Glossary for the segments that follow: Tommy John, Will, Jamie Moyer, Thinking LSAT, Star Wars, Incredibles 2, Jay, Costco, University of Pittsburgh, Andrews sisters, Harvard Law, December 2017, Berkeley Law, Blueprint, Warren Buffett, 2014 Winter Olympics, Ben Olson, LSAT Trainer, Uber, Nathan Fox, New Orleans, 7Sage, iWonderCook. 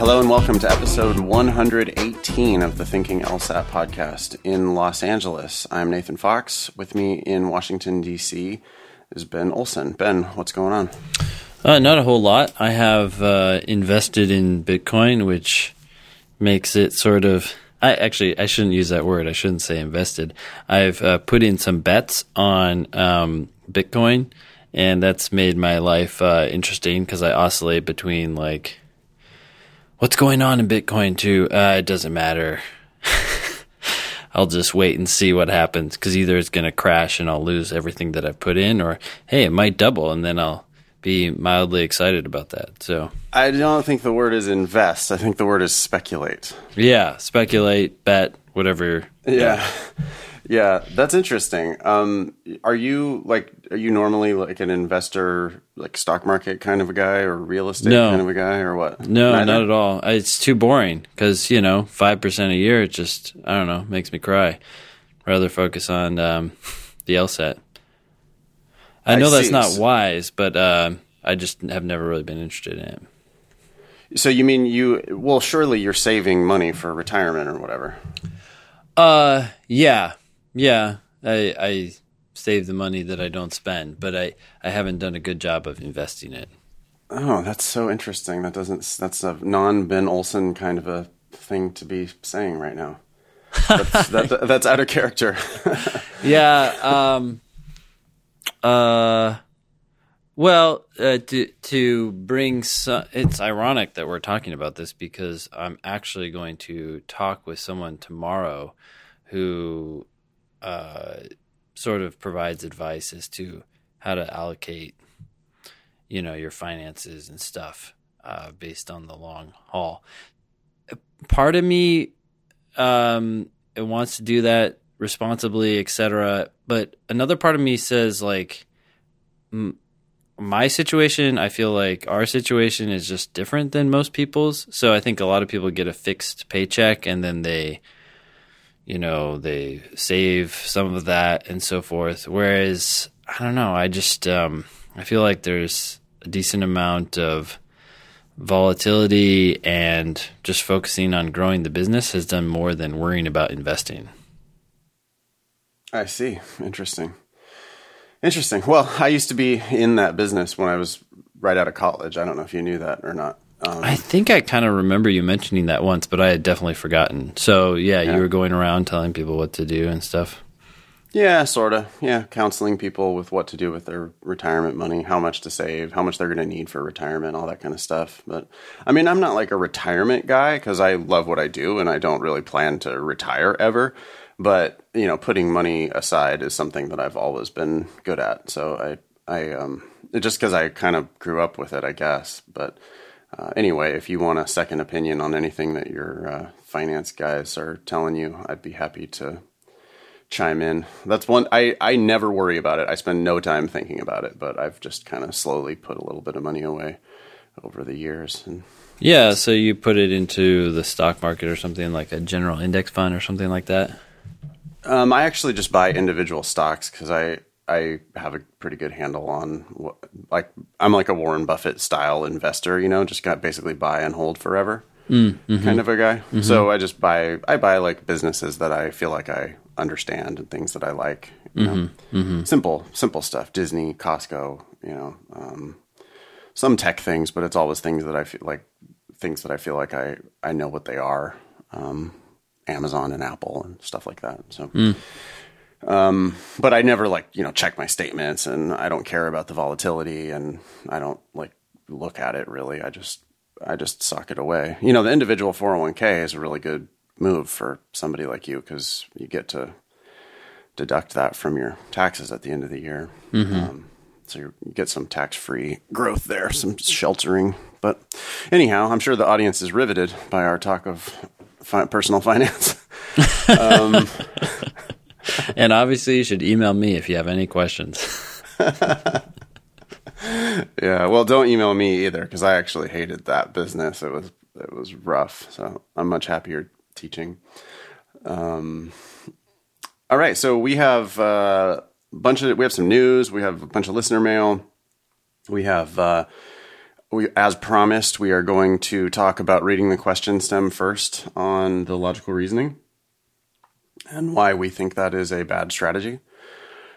Hello and welcome to episode 118 of the Thinking LSAT podcast in Los Angeles. I'm Nathan Fox. With me in Washington, D.C. is Ben Olson. Ben, what's going on? Not a whole lot. I have invested in Bitcoin, which makes it sort of... I shouldn't use that word. I shouldn't say invested. I've put in some bets on Bitcoin, and that's made my life interesting because I oscillate between like... What's going on in Bitcoin too? It doesn't matter. I'll just wait and see what happens because either it's going to crash and I'll lose everything that I've put in, or hey, it might double and then I'll be mildly excited about that. So I don't think the word is invest. I think the word is speculate. Yeah, speculate, bet, whatever. Yeah, yeah, that's interesting. Are you normally like an investor, like stock market kind of a guy, or real estate kind of a guy, or what? No, not at all. It's too boring because, 5% a year, it just, I don't know, makes me cry. Rather focus on the LSAT. I know that's not wise, but I just have never really been interested in it. So you mean surely you're saving money for retirement or whatever. Yeah. I save the money that I don't spend, but I haven't done a good job of investing it. Oh, that's so interesting. That's a non-Ben Olson kind of a thing to be saying right now. That's out of character. Yeah. To bring some, it's ironic that we're talking about this because I'm actually going to talk with someone tomorrow who sort of provides advice as to how to allocate, your finances and stuff based on the long haul. Part of me it wants to do that responsibly, etc., but another part of me says like my situation, I feel like our situation is just different than most people's. So I think a lot of people get a fixed paycheck and then they, they save some of that and so forth. Whereas, I don't know, I just, I feel like there's a decent amount of volatility and just focusing on growing the business has done more than worrying about investing. I see. Interesting. Well, I used to be in that business when I was right out of college. I don't know if you knew that or not. I think I kind of remember you mentioning that once, but I had definitely forgotten. So, yeah, you were going around telling people what to do and stuff. Yeah, sort of. Yeah, counseling people with what to do with their retirement money, how much to save, how much they're going to need for retirement, all that kind of stuff. But, I mean, I'm not like a retirement guy because I love what I do and I don't really plan to retire ever. But, putting money aside is something that I've always been good at. So I just because I kind of grew up with it, I guess. But anyway, if you want a second opinion on anything that your finance guys are telling you, I'd be happy to chime in. That's one, I never worry about it. I spend no time thinking about it, but I've just kind of slowly put a little bit of money away over the years. And yeah, so you put it into the stock market or something, like a general index fund or something like that? I actually just buy individual stocks because I have a pretty good handle on I'm like a Warren Buffett style investor, just got basically buy and hold forever kind of a guy. Mm-hmm. So I buy like businesses that I feel like I understand and things that I like. Simple stuff, Disney, Costco, some tech things, but it's always things that I feel like I know what they are. Amazon and Apple and stuff like that. So, but I never check my statements, and I don't care about the volatility, and I don't look at it really. I just sock it away. The individual 401k is a really good move for somebody like you because you get to deduct that from your taxes at the end of the year. Mm-hmm. So you get some tax-free growth there, some sheltering. But anyhow, I'm sure the audience is riveted by our talk of personal finance. And obviously you should email me if you have any questions. Yeah. Well, don't email me either, cause I actually hated that business. It was rough. So I'm much happier teaching. All right. So we have we have some news. We have a bunch of listener mail. We have, We, as promised, we are going to talk about reading the question stem first on the logical reasoning and why we think that is a bad strategy.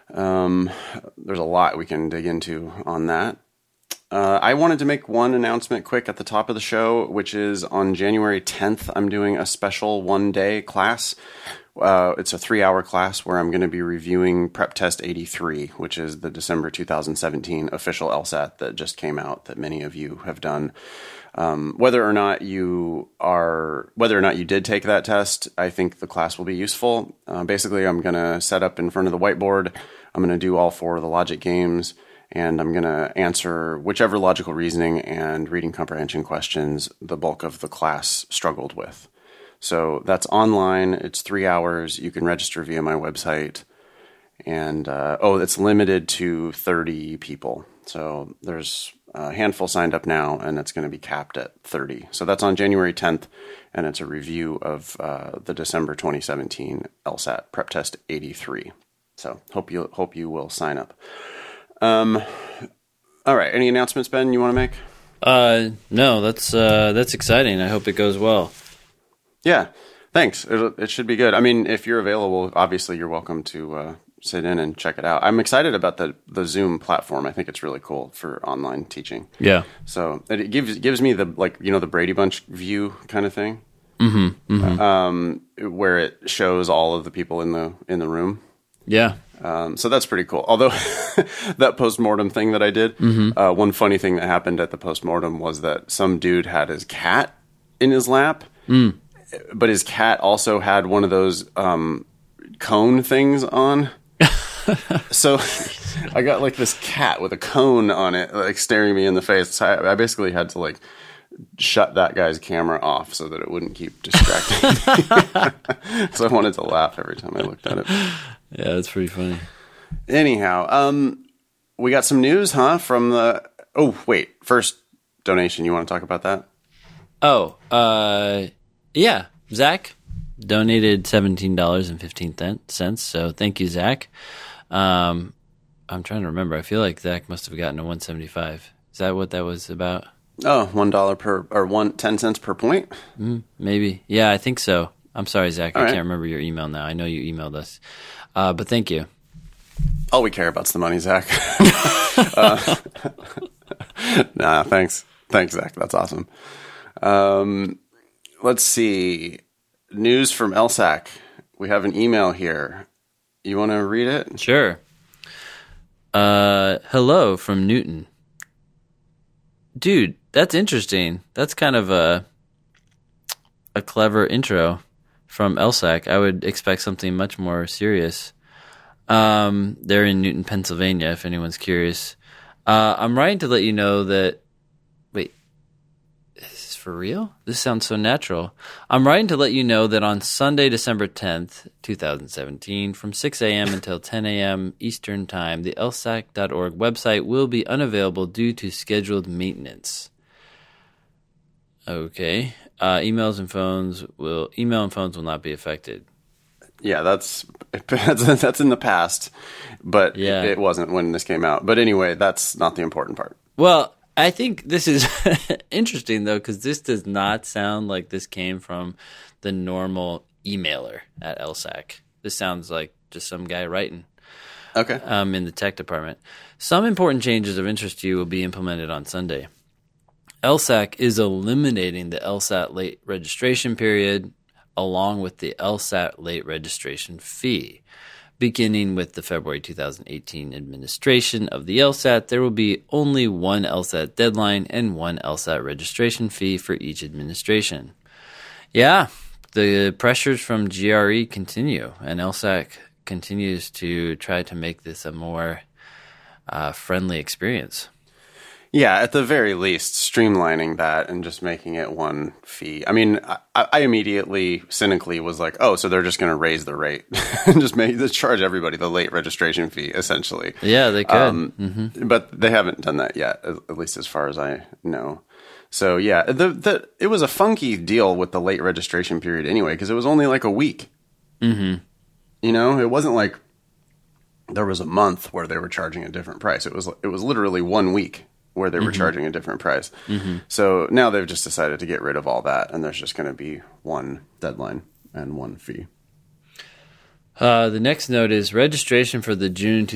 There's a lot we can dig into on that. I wanted to make one announcement quick at the top of the show, which is on January 10th, I'm doing a special one-day class. It's a 3-hour class where I'm going to be reviewing Prep Test 83, which is the December 2017 official LSAT that just came out that many of you have done. Whether or not you did take that test, I think the class will be useful. Basically, I'm going to set up in front of the whiteboard. I'm going to do all four of the logic games, and I'm going to answer whichever logical reasoning and reading comprehension questions the bulk of the class struggled with. So that's online. It's 3 hours. You can register via my website. And, it's limited to 30 people. So there's a handful signed up now, and it's going to be capped at 30. So that's on January 10th, and it's a review of the December 2017 LSAT Prep Test 83. So hope you will sign up. All right. Any announcements, Ben, you want to make? No, that's exciting. I hope it goes well. Yeah, thanks. It should be good. I mean, if you're available, obviously you're welcome to sit in and check it out. I'm excited about the Zoom platform. I think it's really cool for online teaching. Yeah. So it gives me the, like, you know, the Brady Bunch view kind of thing, where it shows all of the people in the room. Yeah. So that's pretty cool. Although that postmortem thing that I did, one funny thing that happened at the postmortem was that some dude had his cat in his lap. Mm. But his cat also had one of those cone things on. So I got like this cat with a cone on it, like staring me in the face. So I basically had to like shut that guy's camera off so that it wouldn't keep distracting me. So I wanted to laugh every time I looked at it. Yeah, that's pretty funny. Anyhow, we got some news, huh? First donation. You want to talk about that? Yeah, Zach donated $17.15, so thank you, Zach. I'm trying to remember. I feel like Zach must have gotten a $1.75. Is that what that was about? Oh, $1 per, or 10 cents per point? Maybe. Yeah, I think so. I'm sorry, Zach. All right. Can't remember your email now. I know you emailed us, but thank you. All we care about is the money, Zach. Nah, thanks. Thanks, Zach. That's awesome. Let's see. News from LSAC. We have an email here. You want to read it? Sure. Hello from Newton. Dude, that's interesting. That's kind of a clever intro from LSAC. I would expect something much more serious. They're in Newton, Pennsylvania, if anyone's curious. I'm writing to let you know that... For real? This sounds so natural. I'm writing to let you know that on Sunday, December 10th, 2017, from 6 a.m. until 10 a.m. Eastern Time, the LSAC.org website will be unavailable due to scheduled maintenance. Okay. Email and phones will not be affected. Yeah, that's in the past, but yeah. It wasn't when this came out. But anyway, that's not the important part. Well, I think this is interesting, though, because this does not sound like this came from the normal emailer at LSAC. This sounds like just some guy writing. Okay. In the tech department. Some important changes of interest to you will be implemented on Sunday. LSAC is eliminating the LSAT late registration period along with the LSAT late registration fee. Beginning with the February 2018 administration of the LSAT, there will be only one LSAT deadline and one LSAT registration fee for each administration. Yeah, the pressures from GRE continue, and LSAC continues to try to make this a more friendly experience. Yeah, at the very least, streamlining that and just making it one fee. I mean, I immediately, cynically was like, oh, so they're just going to raise the rate and just charge everybody the late registration fee, essentially. Yeah, they could. But they haven't done that yet, at least as far as I know. So, yeah, it was a funky deal with the late registration period anyway, because it was only like a week. You know, it wasn't like there was a month where they were charging a different price. It was literally 1 week. where they were charging a different price. So now they've just decided to get rid of all that, and there's just going to be one deadline and one fee. The next note is registration for the June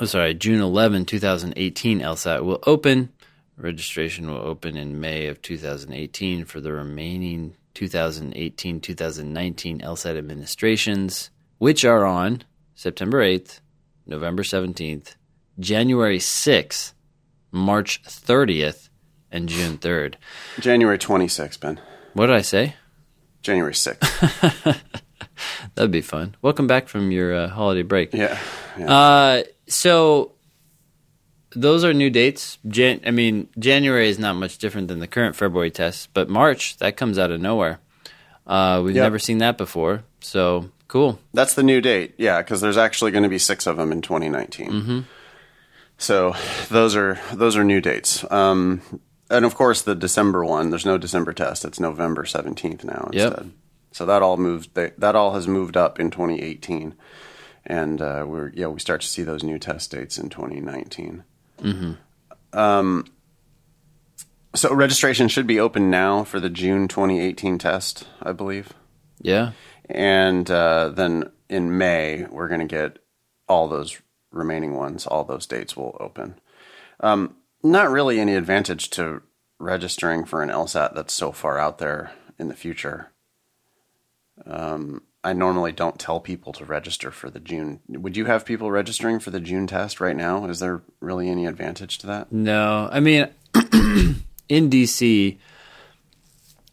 11, 2018 LSAT will open. Registration will open in May of 2018 for the remaining 2018-2019 LSAT administrations, which are on September 8th, November 17th, January 6th, March 30th, and June 3rd. January 26th, Ben. What did I say? January 6th. That'd be fun. Welcome back from your holiday break. Yeah. So those are new dates. January is not much different than the current February test, but March, that comes out of nowhere. We've never seen that before, so cool. That's the new date, yeah, because there's actually going to be 6 of them in 2019. So those are new dates. And, of course, the December one, there's no December test. It's November 17th now instead. So that all has moved up in 2018, and we start to see those new test dates in 2019. So registration should be open now for the June 2018 test, I believe. Yeah. And then in May we're going to get all those remaining ones. All those dates will open. Not really any advantage to registering for an LSAT that's so far out there in the future. I normally don't tell people to register for the June. Would you have people registering for the June test right now? Is there really any advantage to that? No. I mean, in D.C.,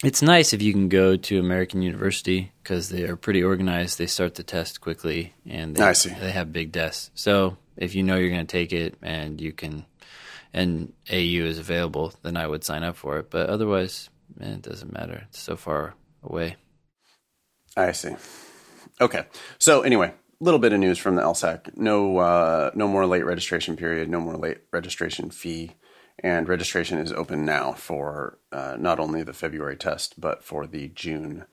it's nice if you can go to American University because they are pretty organized. They start the test quickly, and they have big desks. So if you know you're going to take it and you can, and AU is available, then I would sign up for it. But otherwise, it doesn't matter. It's so far away. I see. Okay. So anyway, a little bit of news from the LSAC. No more late registration period, no more late registration fee, and registration is open now for not only the February test, but for the June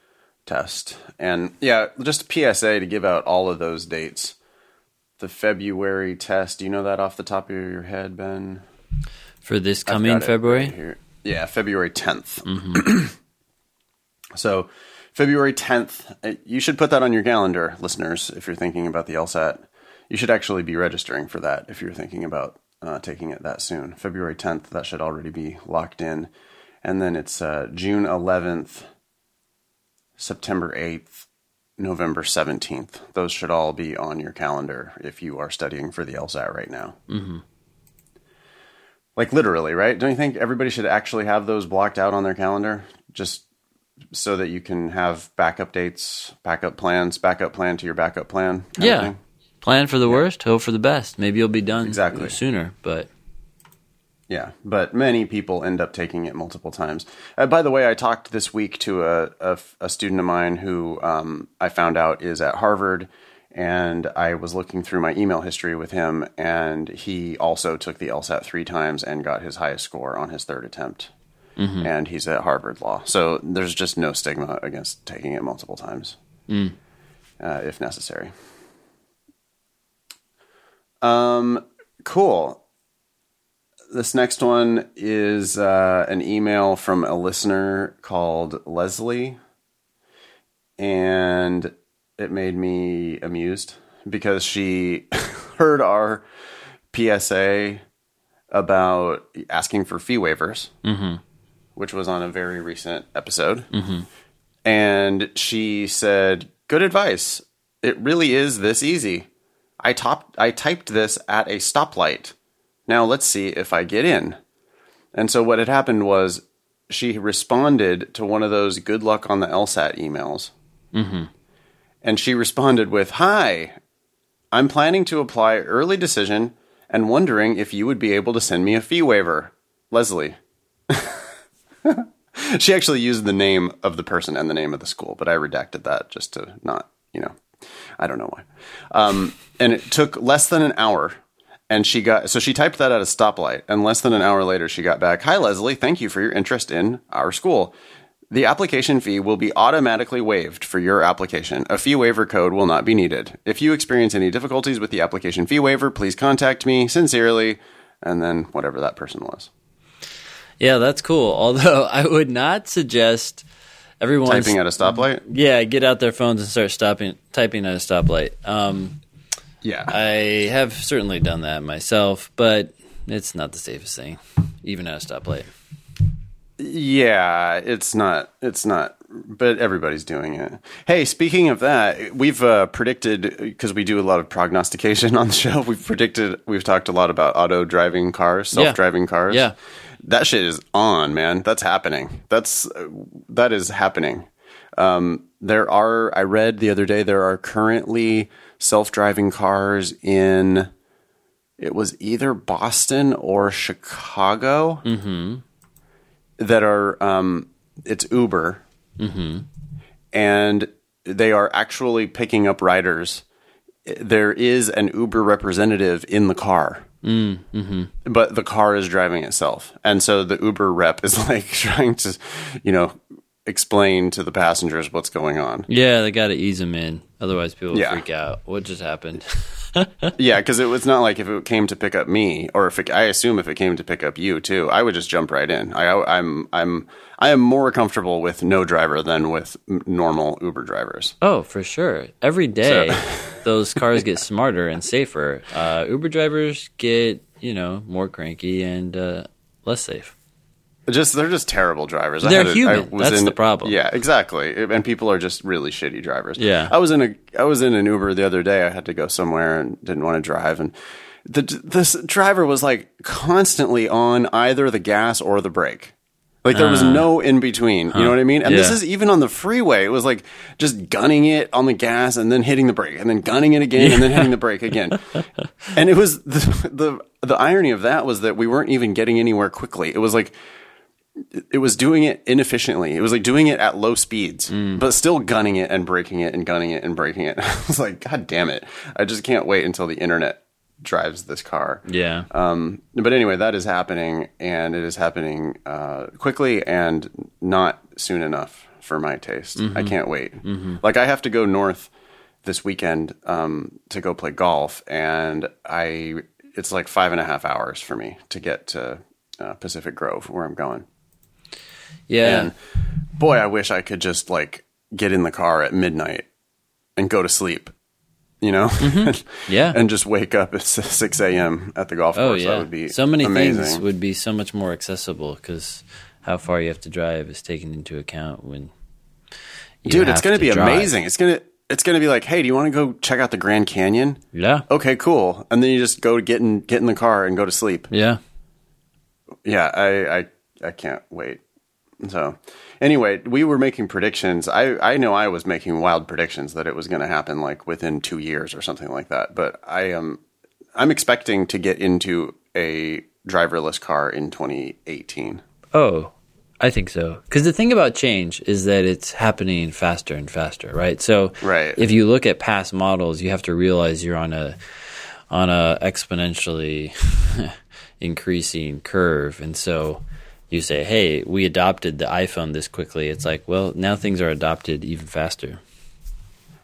test. And yeah, just a PSA to give out all of those dates. The February test, do you know that off the top of your head, Ben? For this coming February? Right yeah, February 10th. So February 10th, you should put that on your calendar, listeners, if you're thinking about the LSAT. You should actually be registering for that if you're thinking about taking it that soon. February 10th, that should already be locked in. And then it's June 11th, September 8th, November 17th. Those should all be on your calendar if you are studying for the LSAT right now. Like literally, right? Don't you think everybody should actually have those blocked out on their calendar? Just so that you can have backup dates, backup plan to your backup plan. Yeah. Plan for the worst, hope for the best. Maybe you'll be done sooner, but yeah, but many people end up taking it multiple times. By the way, I talked this week to a student of mine who I found out is at Harvard, and I was looking through my email history with him, and he also took the LSAT 3 times and got his highest score on his third attempt. And he's at Harvard Law. So there's just no stigma against taking it multiple times, if necessary. Cool. This next one is an email from a listener called Leslie. And it made me amused because she heard our PSA about asking for fee waivers. Which was on a very recent episode. And she said, good advice. It really is this easy. I typed this at a stoplight. Now let's see if I get in. And so what had happened was she responded to one of those good luck on the LSAT emails. And she responded with, hi, I'm planning to apply early decision and wondering if you would be able to send me a fee waiver. Leslie. She actually used the name of the person and the name of the school, but I redacted that just to not, I don't know why. And it took less than an hour, and she typed that at a stoplight, and less than an hour later she got back, hi Leslie, thank you for your interest in our school. The application fee will be automatically waived for your application. A fee waiver code will not be needed. If you experience any difficulties with the application fee waiver, please contact me. Sincerely, and then whatever that person was. Yeah, that's cool. Although I would not suggest everyone typing at a stoplight. Yeah, get out their phones and start typing at a stoplight. Yeah, I have certainly done that myself, but it's not the safest thing, even at a stoplight. Yeah, it's not. But everybody's doing it. Hey, speaking of that, we've predicted, because we do a lot of prognostication on the show, we've talked a lot about auto-driving cars, self-driving cars. Yeah. That shit is on, man. That's happening. That is happening. I read the other day, there are currently self-driving cars in, it was either Boston or Chicago, mm-hmm. that are, it's Uber. Mm-hmm. And they are actually picking up riders. There is an Uber representative in the car, mm-hmm. but the car is driving itself. And so the Uber rep is like trying to, explain to the passengers what's going on. Yeah, they got to ease them in. Otherwise, people freak out. What just happened? Yeah, because it was not like if it came to pick up me, or I assume if it came to pick up you too, I would just jump right in. I am more comfortable with no driver than with normal Uber drivers. Oh, for sure. Every day, those cars get smarter and safer. Uber drivers get more cranky and less safe. They're just terrible drivers. They're human. That's the problem. Yeah, exactly. And people are just really shitty drivers. Yeah. I was in an Uber the other day. I had to go somewhere and didn't want to drive. And this driver was like constantly on either the gas or the brake. Like there was no in between. You know what I mean? And this is even on the freeway. It was like just gunning it on the gas and then hitting the brake and then gunning it again and then hitting the brake again. And it was the irony of that was that we weren't even getting anywhere quickly. It was like, it was doing it inefficiently. It was like doing it at low speeds, but still gunning it and breaking it and gunning it and breaking it. I was like, God damn it. I just can't wait until the internet drives this car. Yeah. But anyway, that is happening, and it is happening quickly and not soon enough for my taste. Mm-hmm. I can't wait. Mm-hmm. Like I have to go north this weekend to go play golf, and it's like 5.5 hours for me to get to Pacific Grove where I'm going. Yeah. And boy, I wish I could just like get in the car at midnight and go to sleep, Mm-hmm. Yeah. And just wake up at 6 a.m. at the golf course. Yeah. That would be so many amazing. Things would be so much more accessible because how far you have to drive is taken into account when you Dude, it's going to be drive. Amazing. It's going to be like, hey, do you want to go check out the Grand Canyon? Yeah. Okay, cool. And then you just go get in the car and go to sleep. Yeah. Yeah. I can't wait. So anyway, we were making predictions. I know I was making wild predictions that it was going to happen like within 2 years or something like that. But I'm expecting to get into a driverless car in 2018. Oh, I think so. Because the thing about change is that it's happening faster and faster, right? So if you look at past models, you have to realize you're on a exponentially increasing curve. And so you say, hey, we adopted the iPhone this quickly. It's like, well, now things are adopted even faster.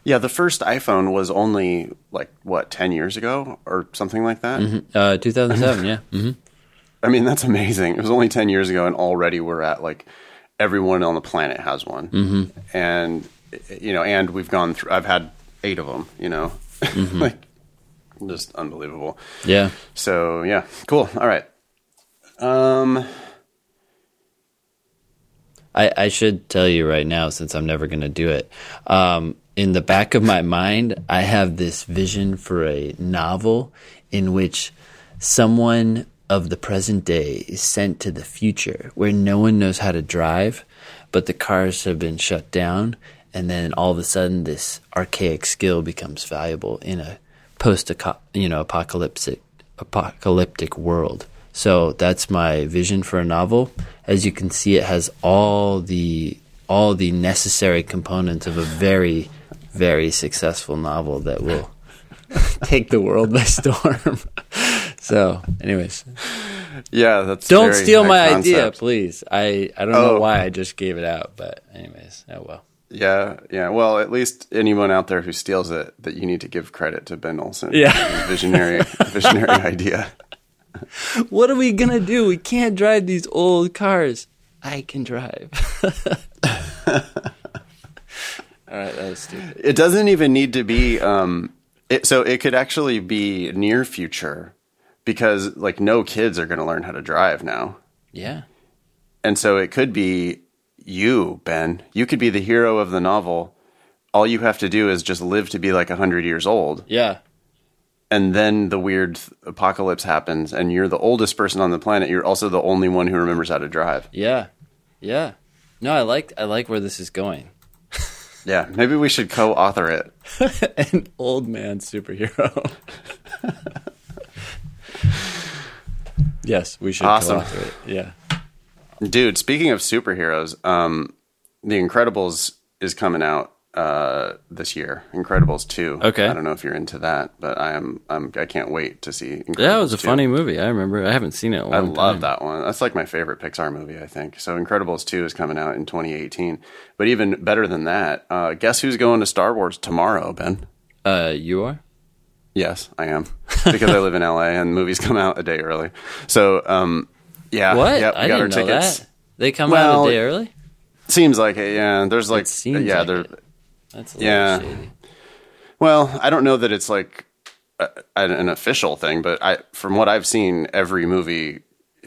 Yeah, the first iPhone was only like, what, 10 years ago or something like that? Mm-hmm. 2007, yeah. Mm-hmm. I mean, that's amazing. It was only 10 years ago and already we're at like everyone on the planet has one. Mm-hmm. And, and we've gone through, I've had 8 of them, Mm-hmm. Like just unbelievable. Yeah. So, yeah, cool. All right. I should tell you right now, since I'm never going to do it, in the back of my mind, I have this vision for a novel in which someone of the present day is sent to the future where no one knows how to drive, but the cars have been shut down. And then all of a sudden this archaic skill becomes valuable in a post-apocalyptic world. So that's my vision for a novel. As you can see, it has all the necessary components of a very, very successful novel that will take the world by storm. So, anyways, yeah, that's don't steal my concept. Idea, please. I don't know why I just gave it out, but anyways, oh well. Yeah. Well, at least anyone out there who steals it, that you need to give credit to Ben Olson. Yeah, visionary idea. What are we going to do? We can't drive these old cars. I can drive. All right, that was stupid. It doesn't even need to be so it could actually be near future because, like, no kids are going to learn how to drive now. Yeah. And so it could be you, Ben. You could be the hero of the novel. All you have to do is just live to be, like, 100 years old. Yeah. And then the weird apocalypse happens, and you're the oldest person on the planet. You're also the only one who remembers how to drive. Yeah, yeah. No, I like where this is going. Yeah, maybe we should co-author it. An old man superhero. Yes, we should co-author it. Yeah, dude. Speaking of superheroes, the Incredibles is coming out. This year, Incredibles 2. Okay, I don't know if you're into that, but I can't wait to see. Incredibles Yeah, it was a 2. Funny movie. I remember. I haven't seen it. In a long time. I love that one. That's like my favorite Pixar movie. I think so. Incredibles 2 is coming out in 2018. But even better than that, guess who's going to Star Wars tomorrow, Ben? You are. Yes, I am because I live in LA and movies come out a day early. So yeah, what? Yep, I didn't know tickets. That. They come out a day early. Seems like it. Yeah, there's like yeah, like there. That's a little shady. Well, I don't know that it's like an official thing, but from what I've seen, every movie,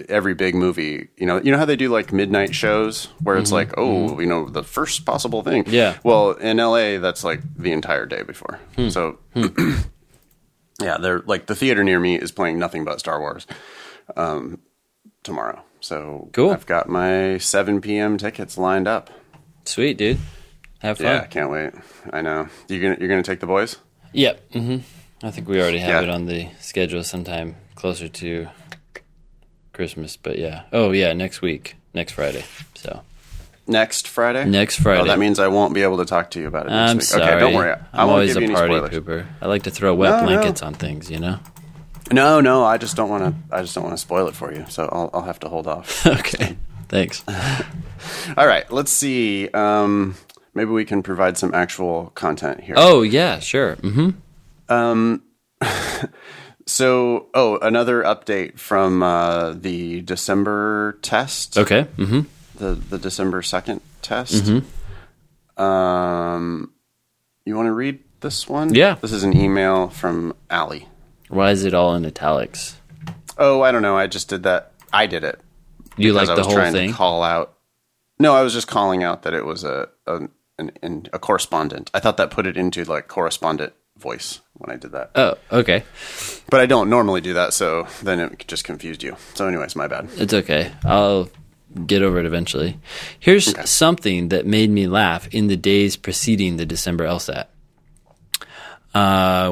every big movie, you know how they do like midnight shows where it's like, you know, the first possible thing. Yeah. Well, in LA, that's like the entire day before. So, yeah, they're like the theater near me is playing nothing but Star Wars tomorrow. So cool. I've got my 7 p.m. tickets lined up. Sweet, dude. Have fun. Yeah, I can't wait. I know. You're gonna take the boys? Yep. Mm-hmm. I think we already have it on the schedule sometime closer to Christmas, but yeah. Oh, yeah, next week. Next Friday. So. Next Friday? Next Friday. Oh, that means I won't be able to talk to you about it next week. Sorry. Okay, don't worry. I'm won't always give a you party spoilers. Pooper. I like to throw wet blankets on things, you know? No, I just don't wanna spoil it for you, so I'll have to hold off. Okay. Thanks. All right, let's see. Maybe we can provide some actual content here. Oh, yeah, sure. Mm-hmm. So, another update from the December test. Okay. Mm-hmm. The December 2nd test. Mm-hmm. You want to read this one? Yeah. This is an email from Allie. Why is it all in italics? Oh, I don't know. I just did that. I did it. You like the whole thing? I was trying to call out. No, I was just calling out that it was a correspondent. I thought that put it into like correspondent voice when I did that. Oh, okay. But I don't normally do that, so then it just confused you. So anyways, my bad. It's okay. I'll get over it eventually. Here's something that made me laugh in the days preceding the December LSAT.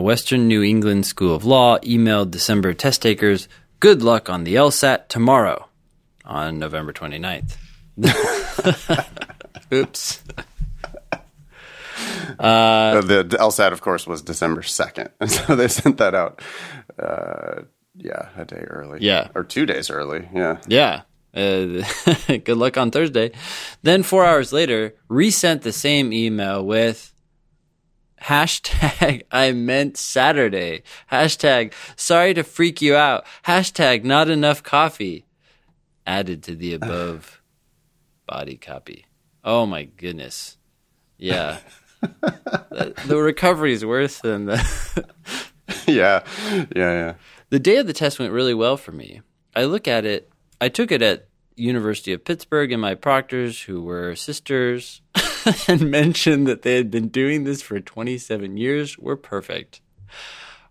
Western New England School of Law emailed December test takers, good luck on the LSAT tomorrow on November 29th. Oops. The LSAT, of course, was December 2nd. And so they sent that out, a day early. Yeah. Or 2 days early. Yeah. Yeah. Good luck on Thursday. Then 4 hours later, resent the same email with hashtag I meant Saturday. Hashtag sorry to freak you out. Hashtag not enough coffee. Added to the above body copy. Oh, my goodness. Yeah. The recovery is worse than the... Yeah. The day of the test went really well for me. I look at it. I took it at University of Pittsburgh and my proctors, who were sisters, and mentioned that they had been doing this for 27 years, were perfect.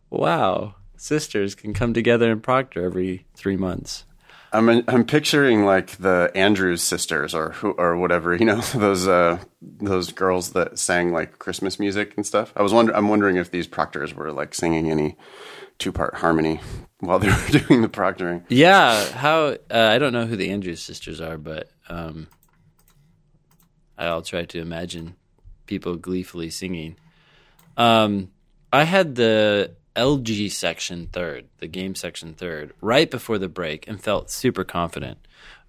Wow. Sisters can come together and proctor every 3 months. I'm picturing like the Andrews sisters or whatever, you know, those girls that sang like Christmas music and stuff. I'm wondering if these proctors were like singing any two-part harmony while they were doing the proctoring. Yeah, I don't know who the Andrews sisters are, but I'll try to imagine people gleefully singing. I had the LG section third, the game section third, right before the break and felt super confident.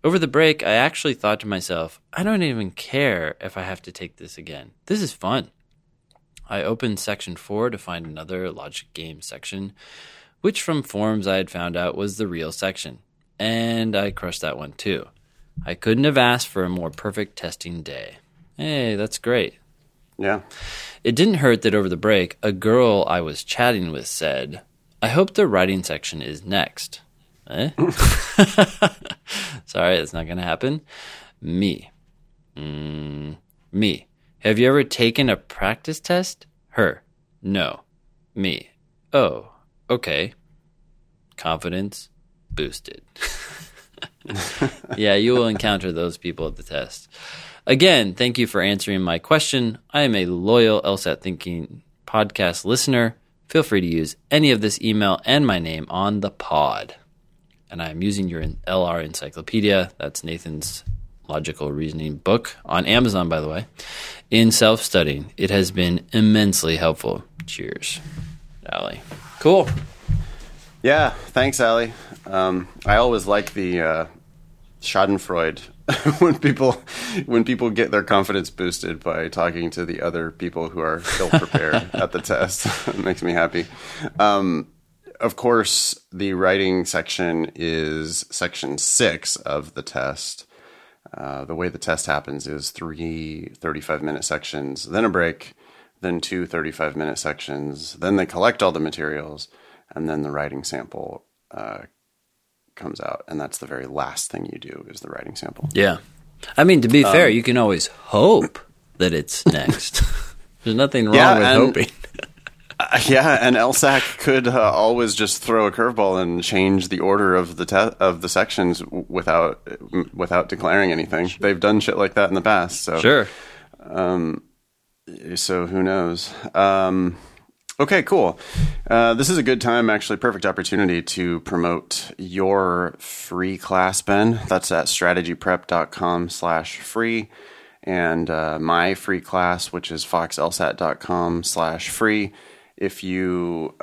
Over the break, I actually thought to myself, I don't even care if I have to take this again. This is fun. I opened section 4 to find another logic game section, which from forums I had found out was the real section. And I crushed that one too. I couldn't have asked for a more perfect testing day. Hey, that's great. Yeah. It didn't hurt that over the break, a girl I was chatting with said, I hope the writing section is next. Eh? Sorry, it's not going to happen. Me. Have you ever taken a practice test? Her. No. Me. Oh, okay. Confidence boosted. Yeah, you will encounter those people at the test. Again, thank you for answering my question. I am a loyal LSAT Thinking podcast listener. Feel free to use any of this email and my name on the pod. And I am using your LR Encyclopedia. That's Nathan's logical reasoning book on Amazon, by the way. In self-studying, it has been immensely helpful. Cheers, Allie. Cool. Yeah, thanks, Allie. I always like the Schadenfreude when people get their confidence boosted by talking to the other people who are ill prepared at the test. It makes me happy. Of course, the writing section is section 6 of the test. The way the test happens is 3 35-minute sections, then a break, then 2 35-minute sections, then they collect all the materials, and then the writing sample comes out. And that's the very last thing you do is the writing sample. Yeah. I mean, to be fair, you can always hope that it's next. There's nothing wrong with hoping. Yeah, and LSAC could always just throw a curveball and change the order of the sections without declaring anything. Sure. They've done shit like that in the past. So. Sure. So who knows? Okay, cool. This is a good time, actually, perfect opportunity to promote your free class, Ben. That's at strategyprep.com/free. And my free class, which is foxlsat.com/free. If you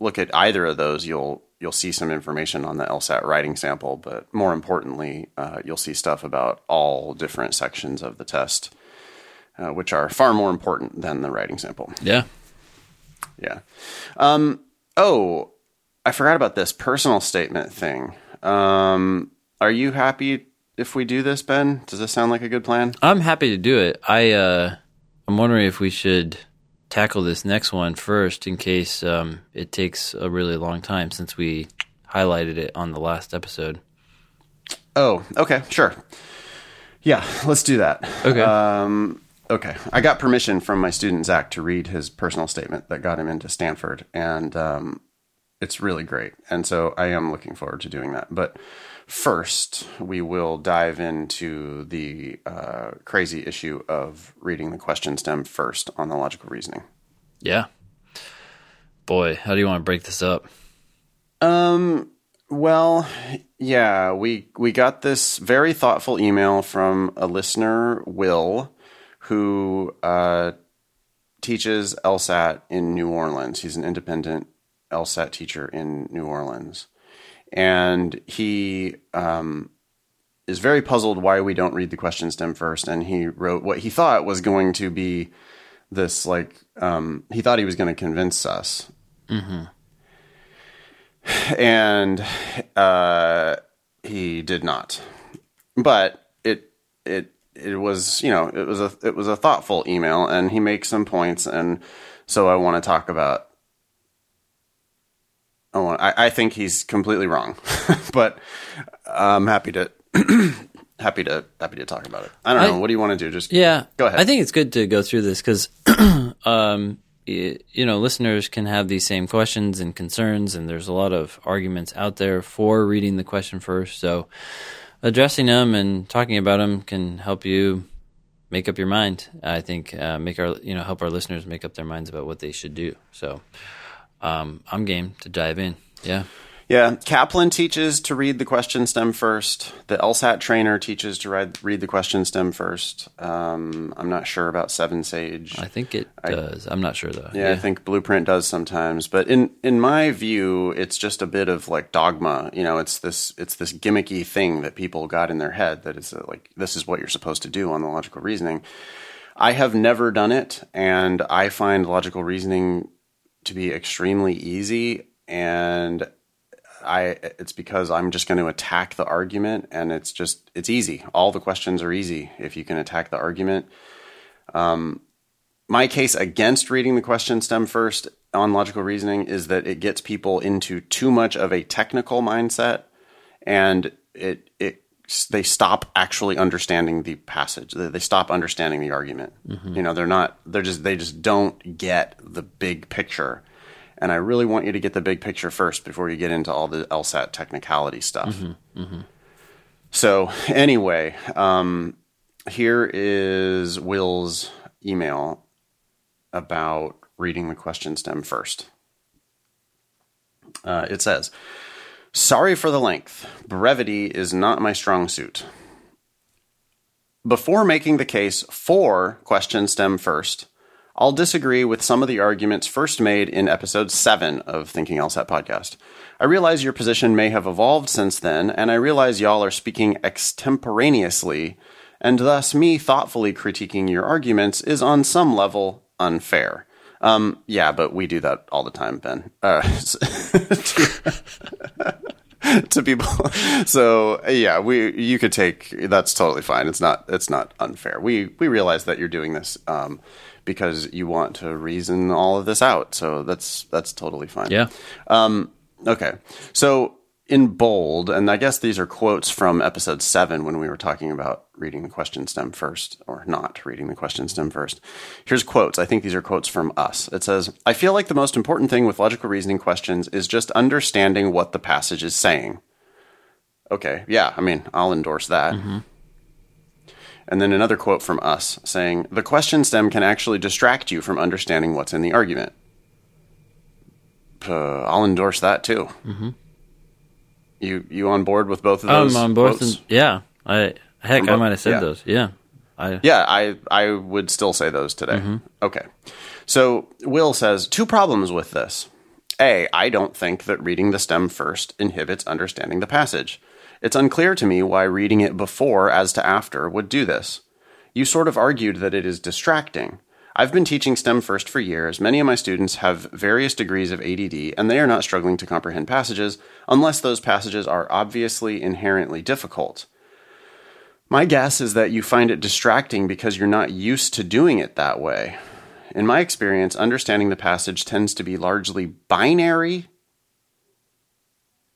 look at either of those, you'll see some information on the LSAT writing sample, but more importantly, you'll see stuff about all different sections of the test, which are far more important than the writing sample. Yeah. Yeah. Oh, I forgot about this personal statement thing. Are you happy if we do this, Ben? Does this sound like a good plan? I'm happy to do it. I'm wondering if we should tackle this next one first in case it takes a really long time since we highlighted it on the last episode. Oh, okay, sure. Yeah, let's do that. Okay. Okay. I got permission from my student, Zach, to read his personal statement that got him into Stanford, and it's really great. And so I am looking forward to doing that. But first, we will dive into the crazy issue of reading the question stem first on the logical reasoning. Yeah. Boy, how do you want to break this up? Well, yeah, we got this very thoughtful email from a listener, Will, who teaches LSAT in New Orleans. He's an independent LSAT teacher in New Orleans. And he is very puzzled why we don't read the question stem first. And he wrote what he thought was going to be this, like, he thought he was going to convince us. Mm-hmm. And he did not. But it was, you know, it was a thoughtful email, and he makes some points. And so I want to talk about. I think he's completely wrong, but I'm happy to talk about it. I don't know. What do you want to do? Just go ahead. I think it's good to go through this because, you know, listeners can have these same questions and concerns, and there's a lot of arguments out there for reading the question first. So addressing them and talking about them can help you make up your mind. I think help our listeners make up their minds about what they should do. So. I'm game to dive in. Yeah. Yeah. Kaplan teaches to read the question stem first. The LSAT trainer teaches to read the question stem first. I'm not sure about Seven Sage. I think it does. I'm not sure though. Yeah. I think Blueprint does sometimes, but in my view, it's just a bit of like dogma. You know, it's this gimmicky thing that people got in their head that is like, this is what you're supposed to do on the logical reasoning. I have never done it. And I find logical reasoning to be extremely easy, and it's because I'm just going to attack the argument, and it's easy. All the questions are easy if you can attack the argument. My case against reading the question stem first on logical reasoning is that it gets people into too much of a technical mindset, and they stop actually understanding the passage. They stop understanding the argument. Mm-hmm. You know, they just don't get the big picture. And I really want you to get the big picture first before you get into all the LSAT technicality stuff. Mm-hmm, mm-hmm. So anyway, here is Will's email about reading the question stem first. It says, "Sorry for the length. Brevity is not my strong suit. Before making the case for question stem first, I'll disagree with some of the arguments first made in episode 7 of Thinking LSAT podcast. I realize your position may have evolved since then, and I realize y'all are speaking extemporaneously, and thus me thoughtfully critiquing your arguments is on some level unfair." Yeah, but we do that all the time, Ben. To people. So yeah, you could take, that's totally fine. It's not unfair. We realize that you're doing this, because you want to reason all of this out. So that's totally fine. Yeah. Okay. So in bold, and I guess these are quotes from episode 7 when we were talking about reading the question stem first or not reading the question stem first. Here's quotes. I think these are quotes from us. It says, "I feel like the most important thing with logical reasoning questions is just understanding what the passage is saying." Okay. Yeah. I mean, I'll endorse that. Mm-hmm. And then another quote from us saying, "The question stem can actually distract you from understanding what's in the argument." I'll endorse that too. Mm-hmm. You on board with both of those? I'm on board. Yeah. I might have said those. Yeah. I would still say those today. Mm-hmm. Okay. So Will says, "Two problems with this. A, I don't think that reading the stem first inhibits understanding the passage. It's unclear to me why reading it before as to after would do this. You sort of argued that it is distracting. I've been teaching STEM first for years. Many of my students have various degrees of ADD, and they are not struggling to comprehend passages unless those passages are obviously inherently difficult. My guess is that you find it distracting because you're not used to doing it that way. In my experience, understanding the passage tends to be largely binary,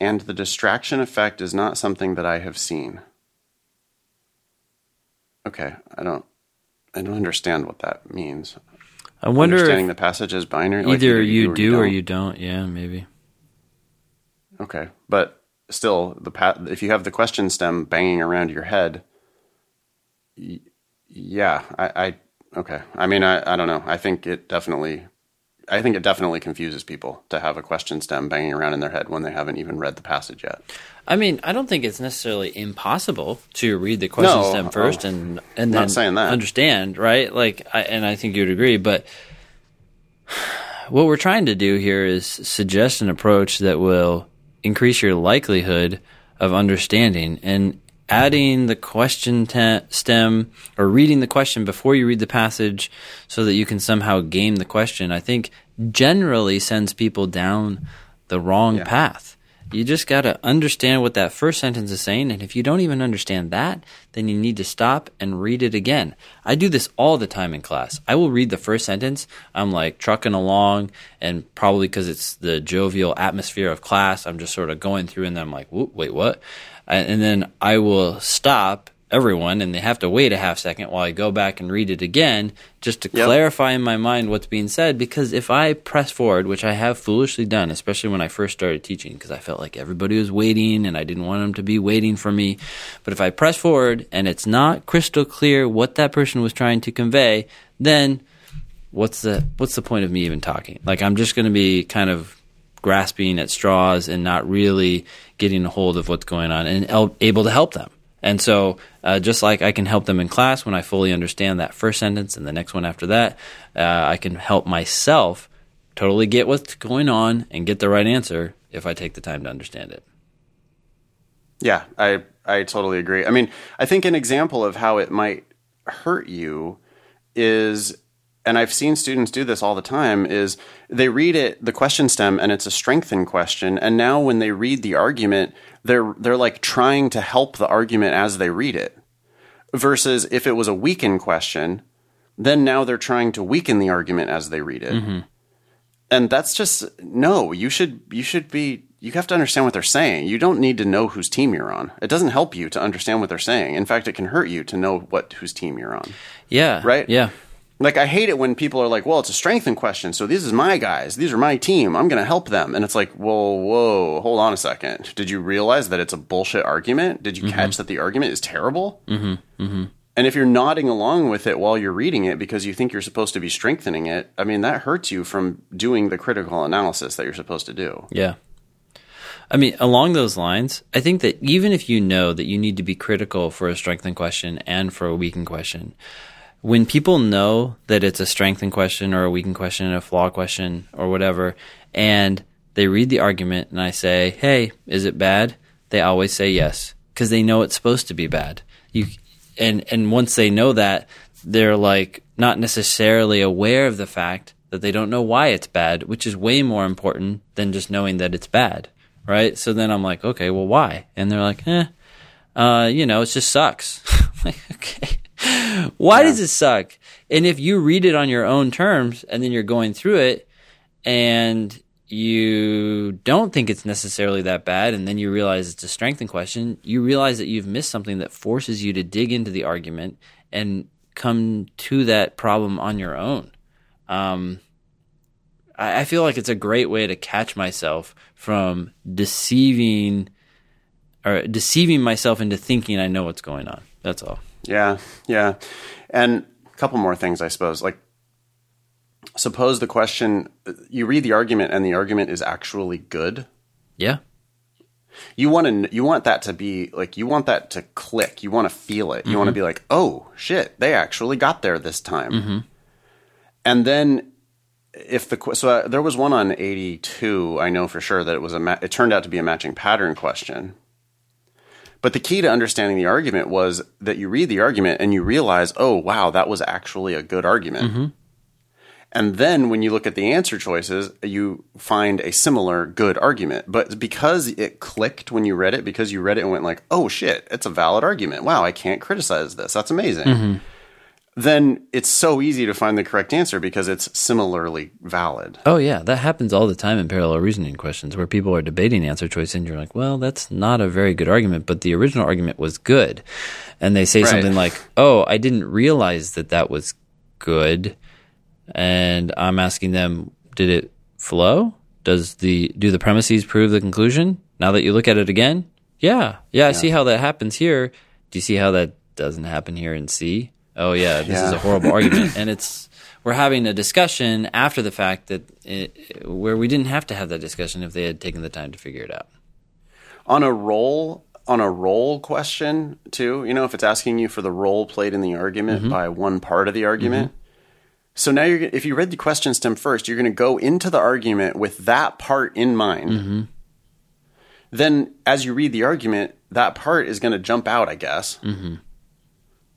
and the distraction effect is not something that I have seen." Okay, I don't understand what that means. I wonder understanding if the passage is binary. Either like you do or you don't. Yeah, maybe. Okay, but still, if you have the question stem banging around your head, okay. I mean, I don't know. I think it definitely confuses people to have a question stem banging around in their head when they haven't even read the passage yet. I mean, I don't think it's necessarily impossible to read the question stem first and then understand, right? Like, I think you'd agree. But what we're trying to do here is suggest an approach that will increase your likelihood of understanding, and adding the question stem or reading the question before you read the passage so that you can somehow game the question, I think generally sends people down the wrong path. You just got to understand what that first sentence is saying. And if you don't even understand that, then you need to stop and read it again. I do this all the time in class. I will read the first sentence. I'm like trucking along, and probably because it's the jovial atmosphere of class, I'm just sort of going through, and then I'm like, wait, what? And then I will stop everyone, and they have to wait a half second while I go back and read it again just to clarify in my mind what's being said. Because if I press forward, which I have foolishly done, especially when I first started teaching, because I felt like everybody was waiting and I didn't want them to be waiting for me. But if I press forward and it's not crystal clear what that person was trying to convey, then what's the point of me even talking? Like, I'm just going to be kind of grasping at straws and not really getting a hold of what's going on and able to help them. And so just like I can help them in class when I fully understand that first sentence and the next one after that, I can help myself totally get what's going on and get the right answer if I take the time to understand it. Yeah, I totally agree. I mean, I think an example of how it might hurt you is and I've seen students do this all the time, is they read it, the question stem, and it's a strengthened question. And now when they read the argument, they're like trying to help the argument as they read it. Versus if it was a weakened question, then now they're trying to weaken the argument as they read it. Mm-hmm. And that's just, no, you have to understand what they're saying. You don't need to know whose team you're on. It doesn't help you to understand what they're saying. In fact, it can hurt you to know whose team you're on. Yeah. Right? Yeah. Like, I hate it when people are like, well, it's a strengthened question, so these is my guys. These are my team. I'm going to help them. And it's like, whoa, hold on a second. Did you realize that it's a bullshit argument? Did you mm-hmm. catch that the argument is terrible? Mm-hmm. Mm-hmm. And if you're nodding along with it while you're reading it because you think you're supposed to be strengthening it, I mean, that hurts you from doing the critical analysis that you're supposed to do. Yeah. I mean, along those lines, I think that even if you know that you need to be critical for a strengthened question and for a weakened question, when people know that it's a strengthened question or a weakened question, a flaw question or whatever, and they read the argument and I say, hey, is it bad? They always say yes, because they know it's supposed to be bad. And once they know that, they're like not necessarily aware of the fact that they don't know why it's bad, which is way more important than just knowing that it's bad, right? So then I'm like, okay, well, why? And they're like, it just sucks. I'm like, okay. Why does it suck? And if you read it on your own terms and then you're going through it and you don't think it's necessarily that bad and then you realize it's a strengthened question, you realize that you've missed something that forces you to dig into the argument and come to that problem on your own. I feel like it's a great way to catch myself from deceiving myself into thinking I know what's going on. That's all. Yeah, yeah. And a couple more things, I suppose. Like, suppose the question, you read the argument and the argument is actually good. Yeah. You want that to be, like, you want that to click. You want to feel it. You mm-hmm. want to be like, oh, shit, they actually got there this time. Mm-hmm. And then there was one on 82, I know for sure that it was it turned out to be a matching pattern question. But the key to understanding the argument was that you read the argument and you realize, oh, wow, that was actually a good argument. Mm-hmm. And then when you look at the answer choices, you find a similar good argument. But because it clicked when you read it, because you read it and went like, oh, shit, it's a valid argument. Wow, I can't criticize this. That's amazing. Mm-hmm. Then it's so easy to find the correct answer because it's similarly valid. Oh, yeah. That happens all the time in parallel reasoning questions where people are debating answer choice and you're like, well, that's not a very good argument, but the original argument was good. And they say something like, oh, I didn't realize that that was good. And I'm asking them, did it flow? Do the premises prove the conclusion? Now that you look at it again? Yeah. Yeah, I see how that happens here. Do you see how that doesn't happen here in C? Oh, yeah, this is a horrible argument. And we're having a discussion after the fact where we didn't have to have that discussion if they had taken the time to figure it out. On a role question, too, if it's asking you for the role played in the argument mm-hmm. by one part of the argument. Mm-hmm. So now if you read the question stem first, you're going to go into the argument with that part in mind. Mm-hmm. Then as you read the argument, that part is going to jump out, I guess. Mm-hmm.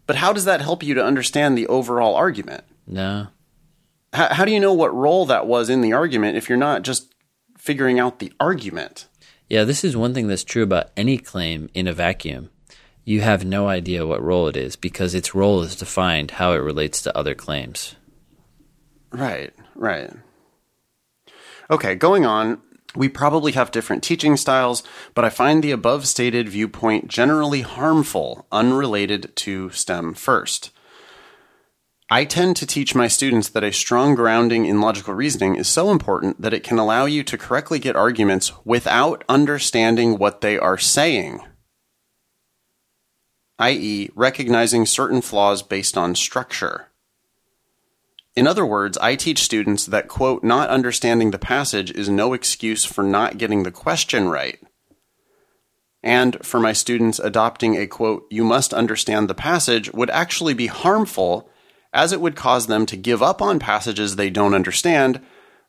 But how does that help you to understand the overall argument? No. How do you know what role that was in the argument if you're not just figuring out the argument? Yeah, this is one thing that's true about any claim in a vacuum. You have no idea what role it is because its role is to find how it relates to other claims. Right, right. Okay, going on. We probably have different teaching styles, but I find the above stated viewpoint generally harmful, unrelated to STEM first. I tend to teach my students that a strong grounding in logical reasoning is so important that it can allow you to correctly get arguments without understanding what they are saying, i.e., recognizing certain flaws based on structure. In other words, I teach students that, quote, not understanding the passage is no excuse for not getting the question right. And for my students, adopting a, quote, you must understand the passage would actually be harmful as it would cause them to give up on passages they don't understand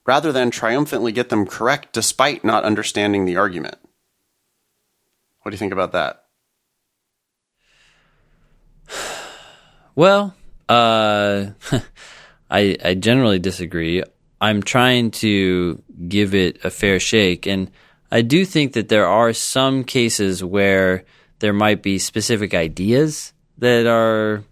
rather than triumphantly get them correct despite not understanding the argument. What do you think about that? Well, I generally disagree. I'm trying to give it a fair shake, and I do think that there are some cases where there might be specific ideas that are,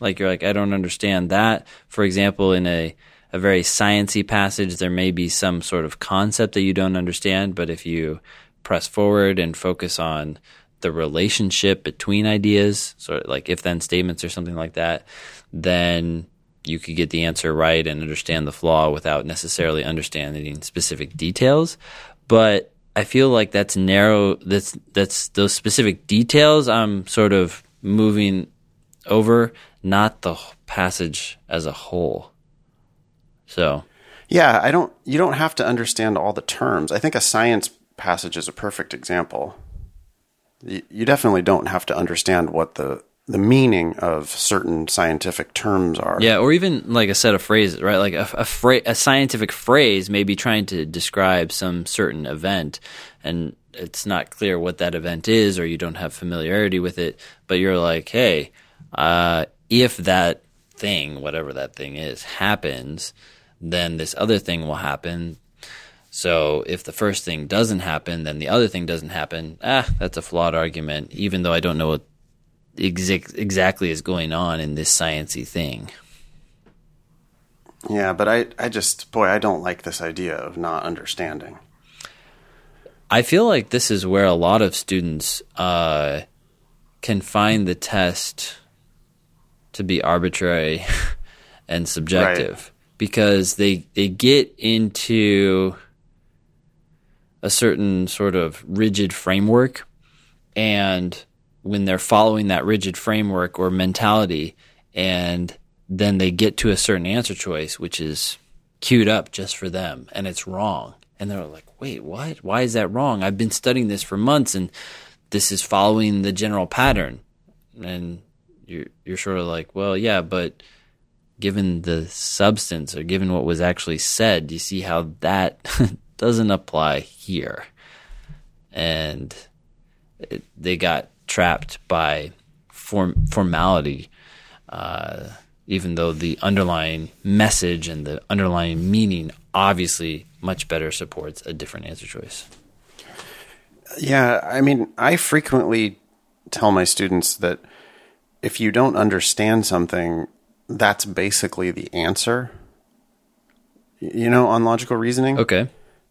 like you're like, I don't understand that. For example, in a very sciencey passage, there may be some sort of concept that you don't understand, but if you press forward and focus on the relationship between ideas, sort of like if-then statements or something like that, then you could get the answer right and understand the flaw without necessarily understanding specific details. But I feel like that's narrow. That's those specific details I'm sort of moving over, not the passage as a whole. So, yeah, you don't have to understand all the terms. I think a science passage is a perfect example. You definitely don't have to understand what the meaning of certain scientific terms are. Yeah, or even like a set of phrases, right? Like a scientific phrase may be trying to describe some certain event, and it's not clear what that event is, or you don't have familiarity with it, but you're like, hey, if that thing, whatever that thing is, happens, then this other thing will happen. So if the first thing doesn't happen, then the other thing doesn't happen. That's a flawed argument, even though I don't know what exactly is going on in this sciencey thing. Yeah, but I just, I don't like this idea of not understanding. I feel like this is where a lot of students can find the test to be arbitrary and subjective, right? Because they get into a certain sort of rigid framework, and when they're following that rigid framework or mentality, and then they get to a certain answer choice, which is queued up just for them, and it's wrong. And they're like, wait, what? Why is that wrong? I've been studying this for months, and this is following the general pattern. And you're sort of like, well, yeah, but given the substance or given what was actually said, you see how that doesn't apply here. And they got trapped by formality, even though the underlying message and the underlying meaning obviously much better supports a different answer choice. Yeah, I mean, I frequently tell my students that if you don't understand something, that's basically the answer, you know, on logical reasoning. Okay.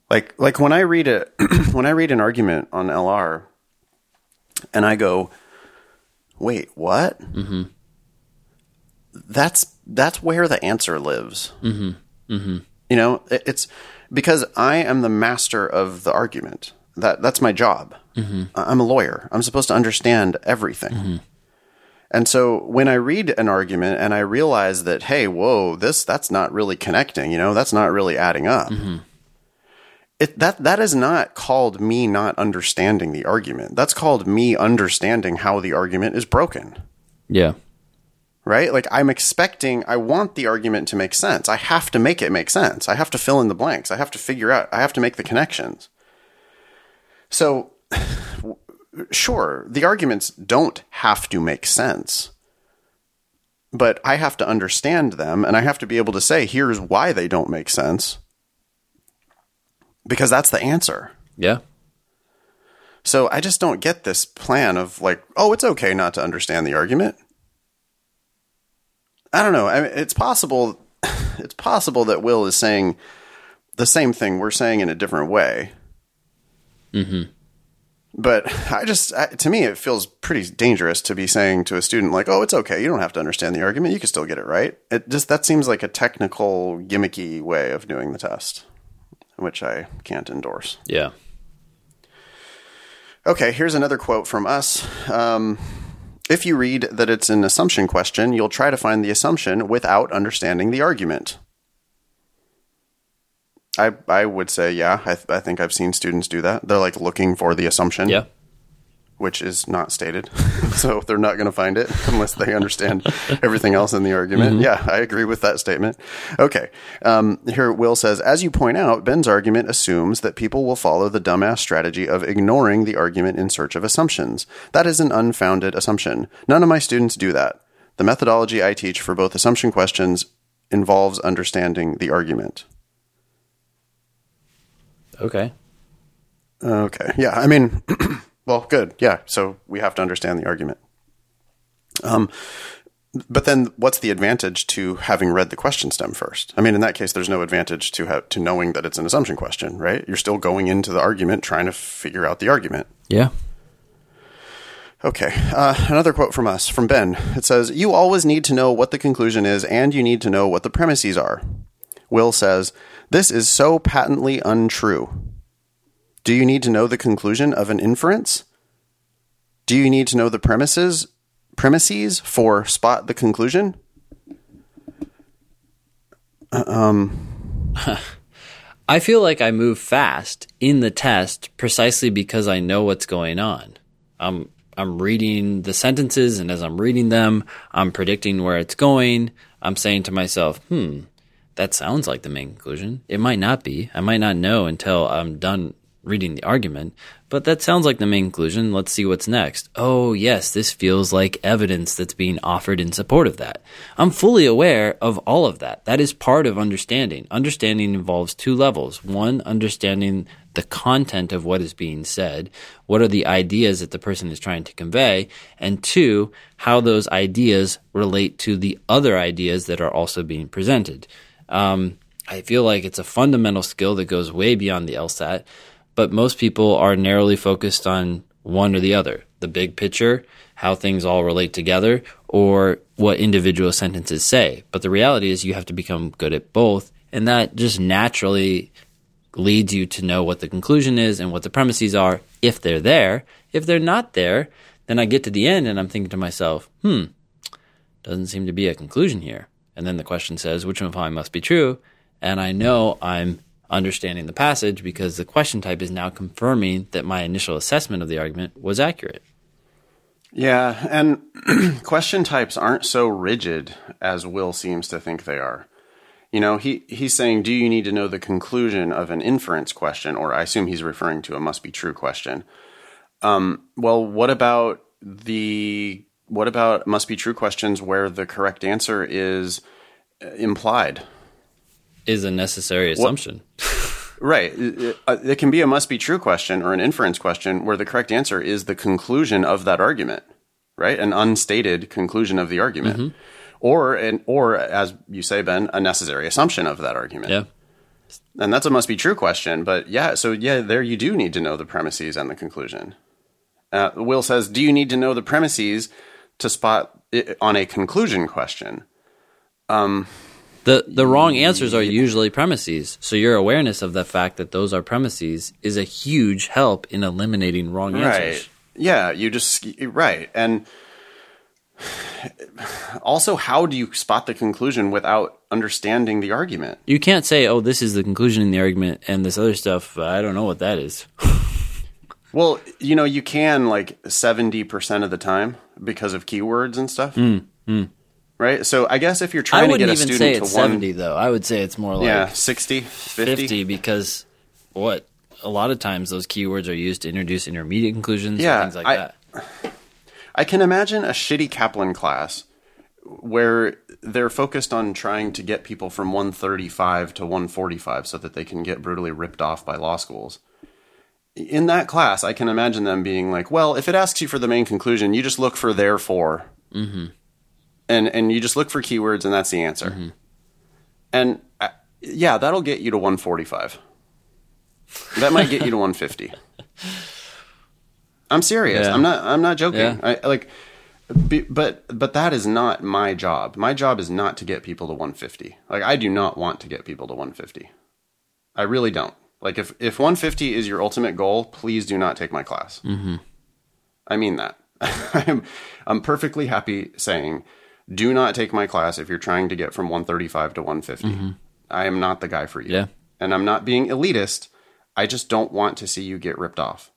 Like when I read when I read an argument on LR, and I go, wait, what? Mm-hmm. That's where the answer lives. Mm-hmm. Mm-hmm. You know, it's because I am the master of the argument. That's my job. Mm-hmm. I'm a lawyer. I'm supposed to understand everything. Mm-hmm. And so when I read an argument and I realize that, hey, whoa, that's not really connecting. You know, that's not really adding up. Mm-hmm. That is not called me not understanding the argument. That's called me understanding how the argument is broken. Yeah. Right? Like I want the argument to make sense. I have to make it make sense. I have to fill in the blanks. I have to figure out, I have to make the connections. So sure, the arguments don't have to make sense, but I have to understand them, and I have to be able to say, here's why they don't make sense. Because that's the answer. Yeah. So I just don't get this plan of like, oh, it's okay not to understand the argument. I don't know. I mean, it's possible that Will is saying the same thing we're saying in a different way. Mm-hmm. But to me, it feels pretty dangerous to be saying to a student like, oh, it's okay. You don't have to understand the argument. You can still get it right. That seems like a technical, gimmicky way of doing the test, which I can't endorse. Yeah. Okay, here's another quote from us. If you read that it's an assumption question, you'll try to find the assumption without understanding the argument. I would say, yeah, I think I've seen students do that. They're like looking for the assumption, yeah, which is not stated. So they're not going to find it unless they understand everything else in the argument. Mm-hmm. Yeah, I agree with that statement. Okay. Here Will says, as you point out, Ben's argument assumes that people will follow the dumbass strategy of ignoring the argument in search of assumptions. That is an unfounded assumption. None of my students do that. The methodology I teach for both assumption questions involves understanding the argument. Okay. Okay. Yeah. I mean, well, good. Yeah. So we have to understand the argument. But then what's the advantage to having read the question stem first? I mean, in that case, there's no advantage to knowing that it's an assumption question, right? You're still going into the argument, trying to figure out the argument. Yeah. Okay. Another quote from us, from Ben. It says, "You always need to know what the conclusion is, and you need to know what the premises are." Will says, "This is so patently untrue. Do you need to know the conclusion of an inference? Do you need to know the premises for spot the conclusion?" I feel like I move fast in the test precisely because I know what's going on. I'm reading the sentences, and as I'm reading them, I'm predicting where it's going. I'm saying to myself, that sounds like the main conclusion. It might not be. I might not know until I'm done reading the argument, but that sounds like the main conclusion. Let's see what's next. Oh, yes, this feels like evidence that's being offered in support of that. I'm fully aware of all of that. That is part of understanding. Understanding involves two levels. One, understanding the content of what is being said. What are the ideas that the person is trying to convey? And two, how those ideas relate to the other ideas that are also being presented. I feel like it's a fundamental skill that goes way beyond the LSAT, but most people are narrowly focused on one or the other, the big picture, how things all relate together, or what individual sentences say. But the reality is you have to become good at both, and that just naturally leads you to know what the conclusion is and what the premises are, if they're there. If they're not there, then I get to the end and I'm thinking to myself, doesn't seem to be a conclusion here. And then the question says, which one must be true? And I know I'm understanding the passage because the question type is now confirming that my initial assessment of the argument was accurate. Yeah, and question types aren't so rigid as Will seems to think they are. You know, he's saying, do you need to know the conclusion of an inference question? Or I assume he's referring to a must be true question. Well, what about must be true questions where the correct answer is implied? Is a necessary assumption. Right. It can be a must be true question or an inference question where the correct answer is the conclusion of that argument, right? An unstated conclusion of the argument. Mm-hmm. Or as you say, Ben, a necessary assumption of that argument. Yeah. And that's a must be true question. But there you do need to know the premises and the conclusion. Will says, do you need to know the premises to spot it on a conclusion question? The wrong answers are usually premises. So your awareness of the fact that those are premises is a huge help in eliminating wrong answers. Yeah, right. And also, how do you spot the conclusion without understanding the argument? You can't say, oh, this is the conclusion in the argument and this other stuff, I don't know what that is. Well, you know, you can like 70% of the time because of keywords and stuff, right? So I guess if you're trying to get a student to 70, though, I would say it's more like 60, 50, because what a lot of times those keywords are used to introduce intermediate conclusions and things like that. I can imagine a shitty Kaplan class where they're focused on trying to get people from 135 to 145 so that they can get brutally ripped off by law schools. In that class, I can imagine them being like, well, if it asks you for the main conclusion, you just look for therefore. Mm-hmm. And you just look for keywords, and that's the answer. Mm-hmm. And, that'll get you to 145. That might get you to 150. I'm serious. Yeah. I'm not joking. Yeah. But that is not my job. My job is not to get people to 150. Like, I do not want to get people to 150. I really don't. Like, if 150 is your ultimate goal, please do not take my class. Mm-hmm. I mean that. I'm perfectly happy saying, do not take my class if you're trying to get from 135 to 150. Mm-hmm. I am not the guy for you. Yeah. And I'm not being elitist. I just don't want to see you get ripped off.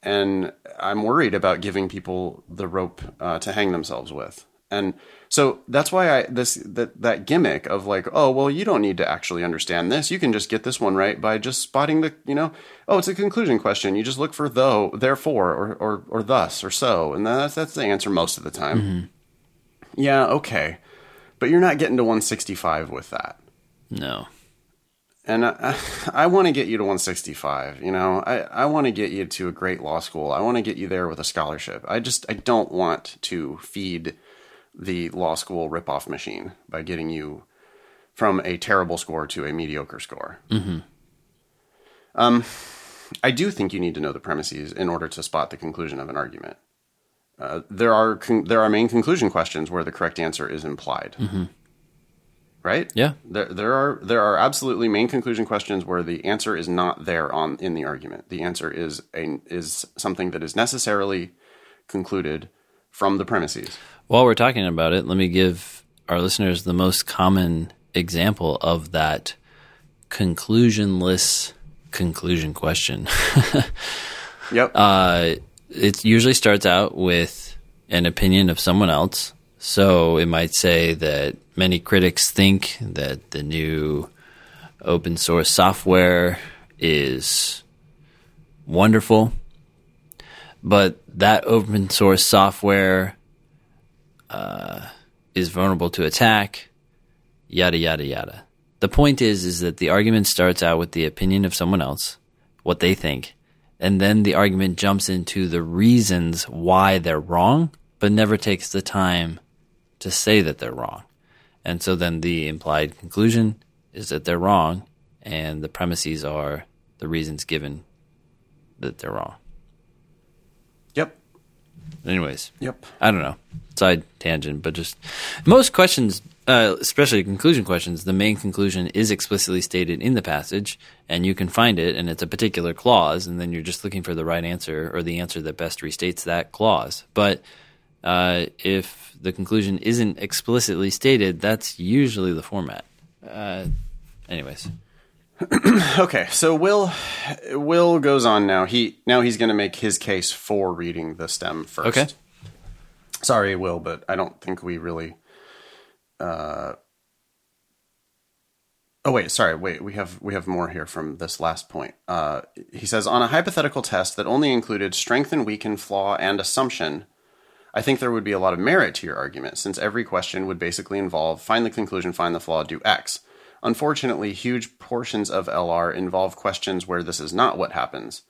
And I'm worried about giving people the rope to hang themselves with. And so that's why that gimmick of like, oh, well, you don't need to actually understand this. You can just get this one right by just spotting it's a conclusion question. You just look for though, therefore, or thus, or so. And that's the answer most of the time. Mm-hmm. Yeah, okay. But you're not getting to 165 with that. No. And I want to get you to 165, you know. I want to get you to a great law school. I want to get you there with a scholarship. I don't want to feed the law school ripoff machine by getting you from a terrible score to a mediocre score. Mm-hmm. I do think you need to know the premises in order to spot the conclusion of an argument. There are main conclusion questions where the correct answer is implied. Mm-hmm. Right? Yeah. There are absolutely main conclusion questions where the answer is not there in the argument. The answer is something that is necessarily concluded from the premises. While we're talking about it, let me give our listeners the most common example of that conclusionless conclusion question. Yep. It usually starts out with an opinion of someone else. So it might say that many critics think that the new open source software is wonderful, but that open source software is vulnerable to attack, yada, yada, yada. The point is that the argument starts out with the opinion of someone else, what they think, and then the argument jumps into the reasons why they're wrong, but never takes the time to say that they're wrong. And so then the implied conclusion is that they're wrong, and the premises are the reasons given that they're wrong. Yep. Anyways. Yep. I don't know. Side tangent, but just most questions, especially conclusion questions, the main conclusion is explicitly stated in the passage, and you can find it, and it's a particular clause, and then you're just looking for the right answer or the answer that best restates that clause. But if the conclusion isn't explicitly stated, that's usually the format. Anyways. Okay, so Will goes on now. He's going to make his case for reading the stem first. Okay. Sorry, Will, but I don't think we really... we have more here from this last point. He says, on a hypothetical test that only included strength and weak and flaw and assumption... I think there would be a lot of merit to your argument, since every question would basically involve find the conclusion, find the flaw, do X. Unfortunately, huge portions of LR involve questions where this is not what happens.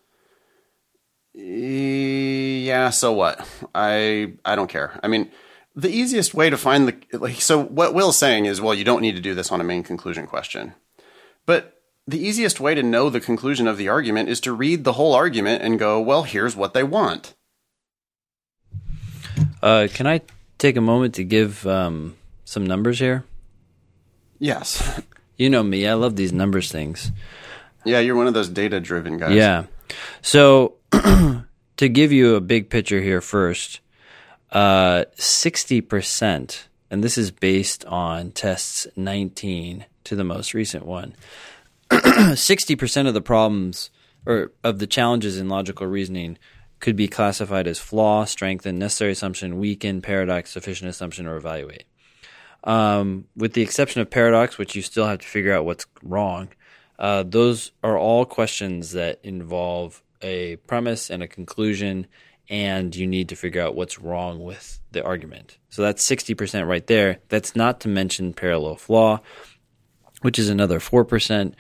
Yeah, so what? I don't care. I mean, the easiest way to find the... so what Will's saying is, well, you don't need to do this on a main conclusion question. But the easiest way to know the conclusion of the argument is to read the whole argument and go, well, here's what they want. Can I take a moment to give some numbers here? Yes. You know me. I love these numbers things. Yeah, you're one of those data-driven guys. Yeah. So to give you a big picture here first, 60%, and this is based on tests 19 to the most recent one, 60% of the problems or of the challenges in logical reasoning could be classified as flaw, strengthen, necessary assumption, weaken, paradox, sufficient assumption, or evaluate. With the exception of paradox, which you still have to figure out what's wrong, those are all questions that involve a premise and a conclusion, and you need to figure out what's wrong with the argument. So that's 60% right there. That's not to mention parallel flaw, which is another 4%.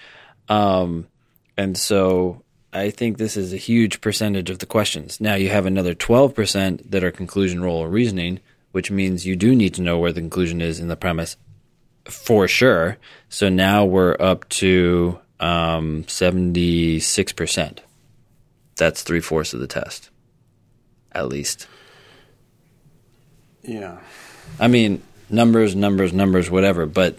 And so... I think this is a huge percentage of the questions. Now you have another 12% that are conclusion, role, or reasoning, which means you do need to know where the conclusion is in the premise for sure. So now we're up to 76%. That's 3/4 of the test, at least. Yeah. I mean, numbers, whatever, but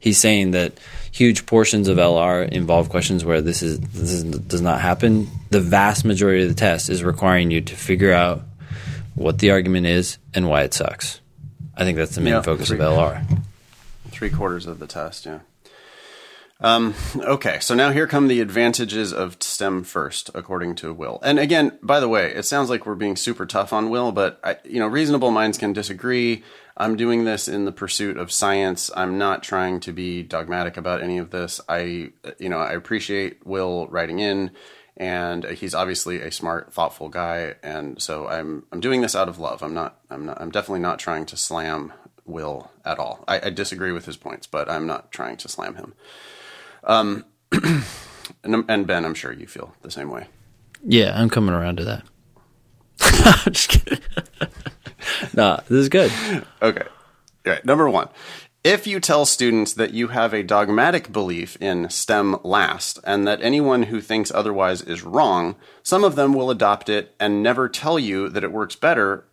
he's saying that huge portions of LR involve questions where this does not happen. The vast majority of the test is requiring you to figure out what the argument is and why it sucks. I think that's the main focus of LR. 3/4 of the test, yeah. Okay, so now here come the advantages of STEM first, according to Will. And again, by the way, it sounds like we're being super tough on Will, but reasonable minds can disagree. I'm doing this in the pursuit of science. I'm not trying to be dogmatic about any of this. I appreciate Will writing in, and he's obviously a smart, thoughtful guy, and so I'm doing this out of love. I'm definitely not trying to slam Will at all. I disagree with his points, but I'm not trying to slam him. And Ben, I'm sure you feel the same way. Yeah, I'm coming around to that. I'm just kidding. Nah, this is good. Okay. All right. Number one, if you tell students that you have a dogmatic belief in STEM last and that anyone who thinks otherwise is wrong, some of them will adopt it and never tell you that it works better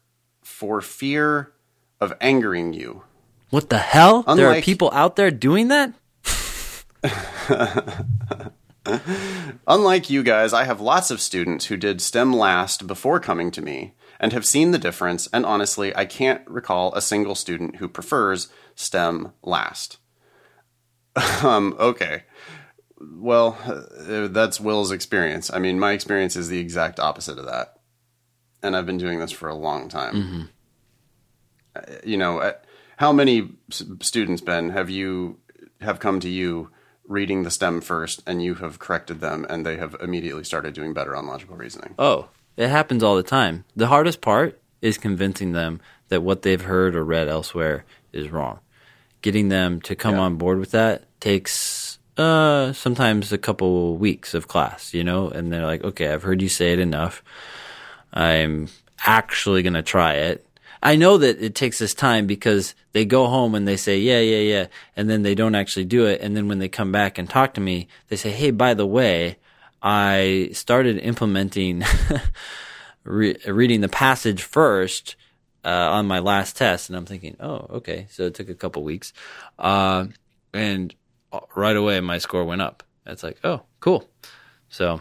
for fear of angering you. What the hell? There are people out there doing that? Unlike you guys, I have lots of students who did STEM last before coming to me and have seen the difference, and honestly, I can't recall a single student who prefers STEM last. Okay. Well, that's Will's experience. I mean, my experience is the exact opposite of that. And I've been doing this for a long time. Mm-hmm. You know, how many students, Ben, have come to you reading the STEM first and you have corrected them and they have immediately started doing better on logical reasoning? Oh, it happens all the time. The hardest part is convincing them that what they've heard or read elsewhere is wrong. Getting them to come on board with that takes sometimes a couple weeks of class, you know, and they're like, okay, I've heard you say it enough. I'm actually going to try it. I know that it takes this time because they go home and they say, yeah, and then they don't actually do it. And then when they come back and talk to me, they say, hey, by the way, I started implementing reading the passage first on my last test. And I'm thinking, oh, okay. So it took a couple weeks. And right away, my score went up. It's like, oh, cool. So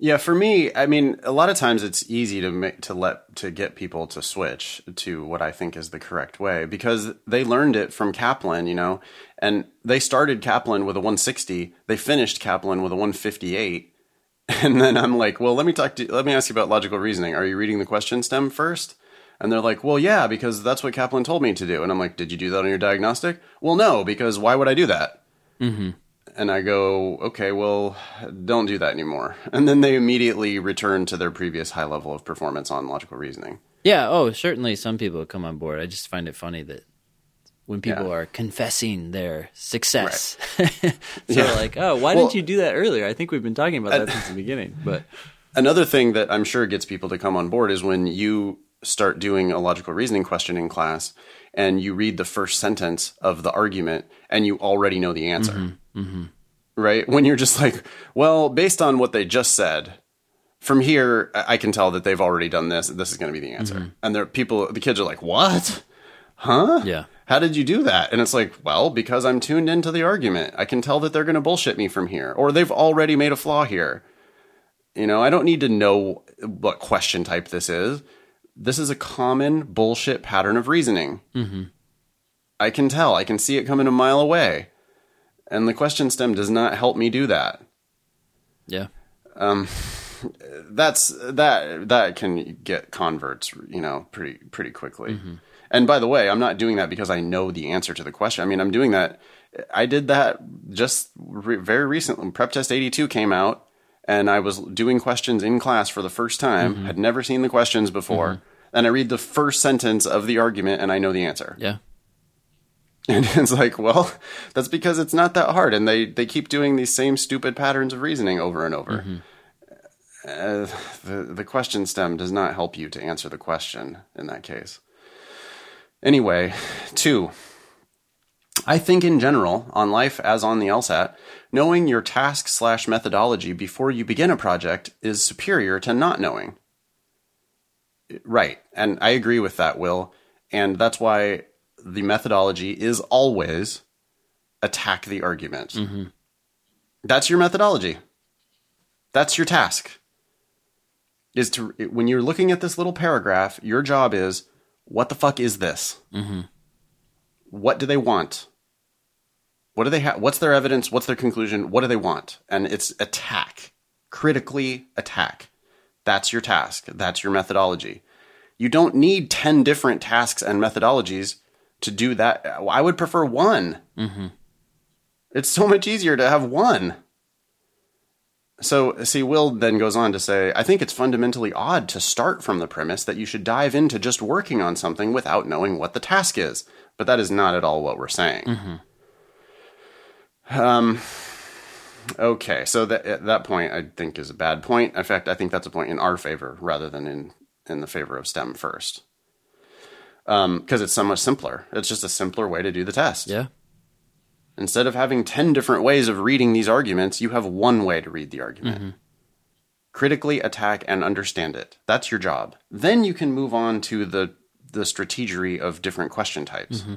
yeah, for me, I mean, a lot of times it's easy to get people to switch to what I think is the correct way because they learned it from Kaplan, you know, and they started Kaplan with a 160, they finished Kaplan with a 158, and then I'm like, well, let me ask you about logical reasoning. Are you reading the question stem first? And they're like, well, yeah, because that's what Kaplan told me to do. And I'm like, did you do that on your diagnostic? Well, no, because why would I do that? Mm-hmm. And I go, okay, well, don't do that anymore. And then they immediately return to their previous high level of performance on logical reasoning. Yeah. Oh, certainly some people come on board. I just find it funny that when people are confessing their success, they're like, oh, why didn't you do that earlier? I think we've been talking about that since the beginning. But another thing that I'm sure gets people to come on board is when you start doing a logical reasoning question in class and you read the first sentence of the argument and you already know the answer. Mm-hmm. Mm-hmm. Right? When you're just like, well, based on what they just said, from here, I can tell that they've already done this. This is going to be the answer. Mm-hmm. And the kids are like, what? Huh? Yeah. How did you do that? And it's like, well, because I'm tuned into the argument. I can tell that they're going to bullshit me from here. Or they've already made a flaw here. You know, I don't need to know what question type this is. This is a common bullshit pattern of reasoning. Mm-hmm. I can tell. I can see it coming a mile away. And the question stem does not help me do that. Yeah. That can get converts, you know, pretty quickly. Mm-hmm. And by the way, I'm not doing that because I know the answer to the question. I mean, I'm doing that. I did that just very recently. Prep Test 82 came out and I was doing questions in class for the first time. Mm-hmm. Had never seen the questions before. Mm-hmm. And I read the first sentence of the argument and I know the answer. Yeah. And it's like, well, that's because it's not that hard. And they keep doing these same stupid patterns of reasoning over and over. Mm-hmm. The question stem does not help you to answer the question in that case. Anyway, 2, I think in general, on life as on the LSAT, knowing your task/methodology before you begin a project is superior to not knowing. Right. And I agree with that, Will. And that's why the methodology is always attack the argument. Mm-hmm. That's your methodology. That's your task. When you're looking at this little paragraph, your job is, what the fuck is this? Mm-hmm. What do they want? What do they have? What's their evidence? What's their conclusion? What do they want? And it's attack. Critically attack. That's your task. That's your methodology. You don't need 10 different tasks and methodologies to do that. I would prefer one. Mm-hmm. It's so much easier to have one. So, see, Will then goes on to say, I think it's fundamentally odd to start from the premise that you should dive into just working on something without knowing what the task is. But that is not at all what we're saying. Mm-hmm. Okay, so that point, I think, is a bad point. In fact, I think that's a point in our favor rather than in the favor of STEM first. Because it's so much simpler. It's just a simpler way to do the test. Yeah. Instead of having 10 different ways of reading these arguments, you have one way to read the argument. Mm-hmm. Critically attack and understand it. That's your job. Then you can move on to the strategery of different question types. Mm-hmm.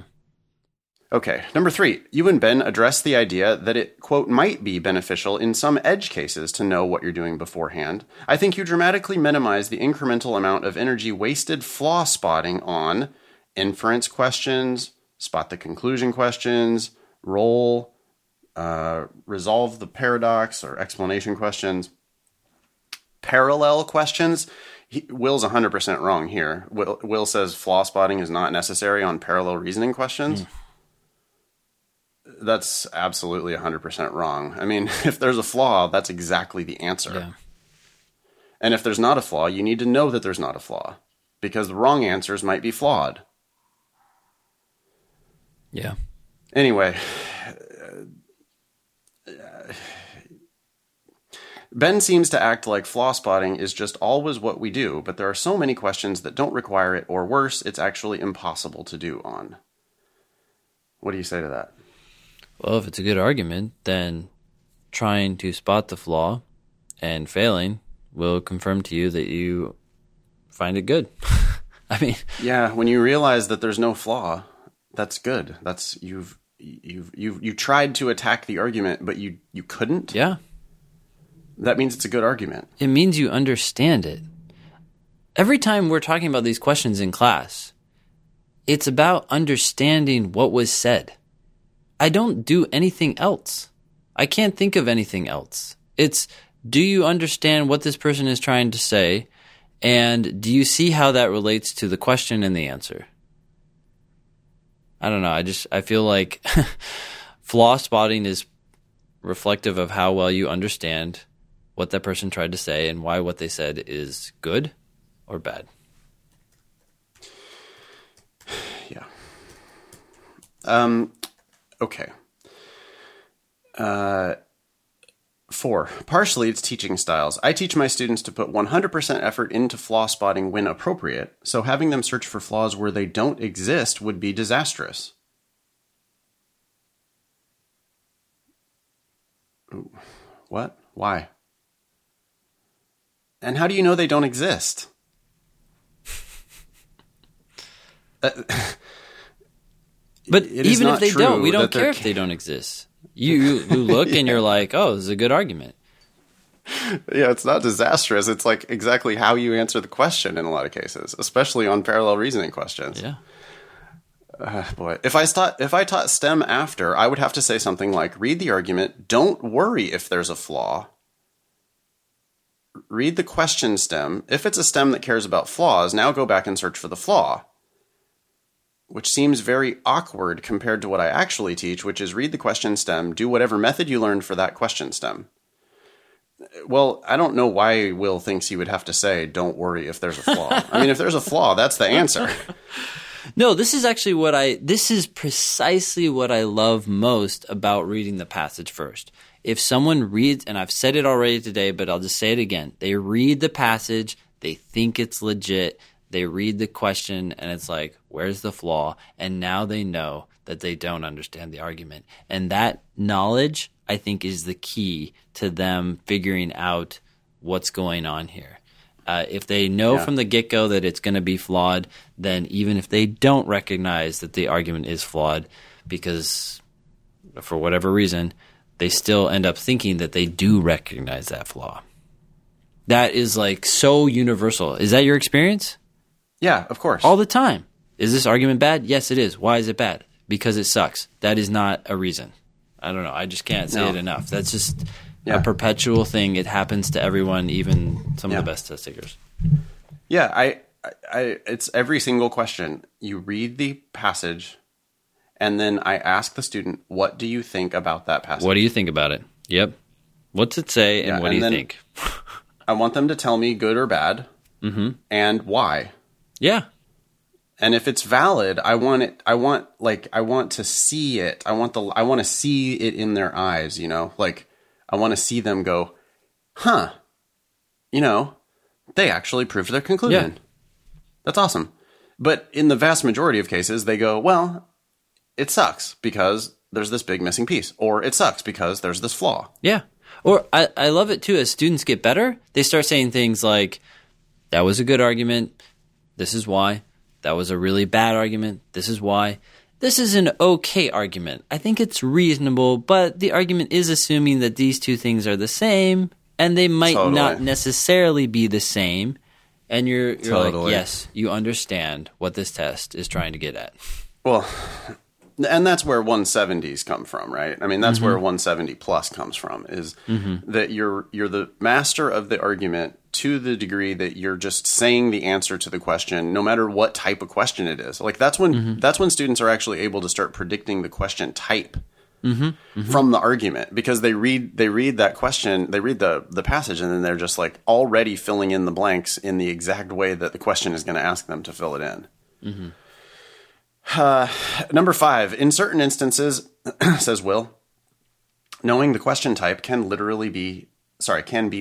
Okay, number 3. You and Ben address the idea that it, quote, might be beneficial in some edge cases to know what you're doing beforehand. I think you dramatically minimize the incremental amount of energy wasted flaw spotting on inference questions, spot the conclusion questions, role, resolve the paradox or explanation questions, parallel questions. Will's 100% wrong here. Will says flaw spotting is not necessary on parallel reasoning questions. Mm. That's absolutely 100% wrong. I mean, if there's a flaw, that's exactly the answer. Yeah. And if there's not a flaw, you need to know that there's not a flaw because the wrong answers might be flawed. Yeah. Anyway, Ben seems to act like flaw spotting is just always what we do, but there are so many questions that don't require it, or worse, it's actually impossible to do on. What do you say to that? Well, if it's a good argument, then trying to spot the flaw and failing will confirm to you that you find it good. I mean, yeah, when you realize that there's no flaw, that's good. That's you tried to attack the argument, but you couldn't. Yeah. That means it's a good argument. It means you understand it. Every time we're talking about these questions in class, it's about understanding what was said. I don't do anything else. I can't think of anything else. It's, do you understand what this person is trying to say? And do you see how that relates to the question and the answer? I don't know. I feel like flaw spotting is reflective of how well you understand what that person tried to say and why what they said is good or bad. Yeah. Okay. 4. Partially, it's teaching styles. I teach my students to put 100% effort into flaw spotting when appropriate, so having them search for flaws where they don't exist would be disastrous. Ooh. What? Why? And how do you know they don't exist? But even if they don't, we don't care if they don't exist. You look yeah. And you're like, oh, this is a good argument. Yeah, it's not disastrous. It's like exactly how you answer the question in a lot of cases, especially on parallel reasoning questions. Yeah. Boy, if I taught STEM after, I would have to say something like, read the argument. Don't worry if there's a flaw. Read the question stem. If it's a stem that cares about flaws, now go back and search for the flaw. Which seems very awkward compared to what I actually teach, which is read the question stem, do whatever method you learned for that question stem. Well, I don't know why Will thinks he would have to say, don't worry if there's a flaw. I mean, if there's a flaw, that's the answer. No, this is precisely what I love most about reading the passage first. If someone reads, and I've said it already today, but I'll just say it again. They read the passage, they think it's legit. They read the question and it's like, where's the flaw? And now they know that they don't understand the argument. And that knowledge, I think, is the key to them figuring out what's going on here. If they know from the get-go that it's going to be flawed, then even if they don't recognize that the argument is flawed because for whatever reason, they still end up thinking that they do recognize that flaw. That is like so universal. Is that your experience? Yeah, of course. All the time. Is this argument bad? Yes, it is. Why is it bad? Because it sucks. That is not a reason. I don't know. I just can't say it enough. That's just a perpetual thing. It happens to everyone, even some of the best test takers. Yeah, I it's every single question. You read the passage, and then I ask the student, what do you think about that passage? What do you think about it? Yep. What's it say, and what do you think? I want them to tell me good or bad, and why. Yeah. And if it's valid, I want it. I want to see it. I want to see it in their eyes. You know, like I want to see them go, huh? You know, they actually proved their conclusion. Yeah. That's awesome. But in the vast majority of cases, they go, well, it sucks because there's this big missing piece, or it sucks because there's this flaw. Yeah. Or I love it too. As students get better, they start saying things like, that was a good argument. This is why. That was a really bad argument. This is why. This is an okay argument. I think it's reasonable, but the argument is assuming that these two things are the same, and they might not necessarily be the same. And you're like, yes, you understand what this test is trying to get at. Well, and that's where 170s come from, right? I mean, that's where 170 plus comes from, is that you're the master of the argument to the degree that you're just saying the answer to the question, no matter what type of question it is. Like that's when students are actually able to start predicting the question type from the argument, because they read that question, they read the passage, and then they're just like already filling in the blanks in the exact way that the question is going to ask them to fill it in. Number 5, in certain instances, says Will, knowing the question type can be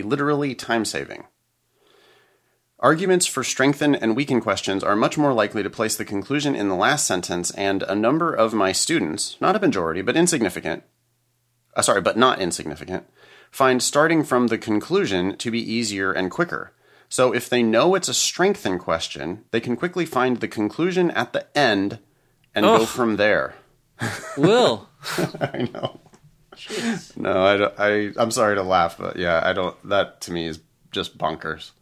literally time-saving. Arguments for strengthen and weaken questions are much more likely to place the conclusion in the last sentence, and a number of my students, not a majority, but not insignificant, find starting from the conclusion to be easier and quicker. So if they know it's a strengthen question, they can quickly find the conclusion at the end and go from there. Will. I know. Jeez. No, I'm sorry to laugh, but yeah, I don't. That to me is just bonkers.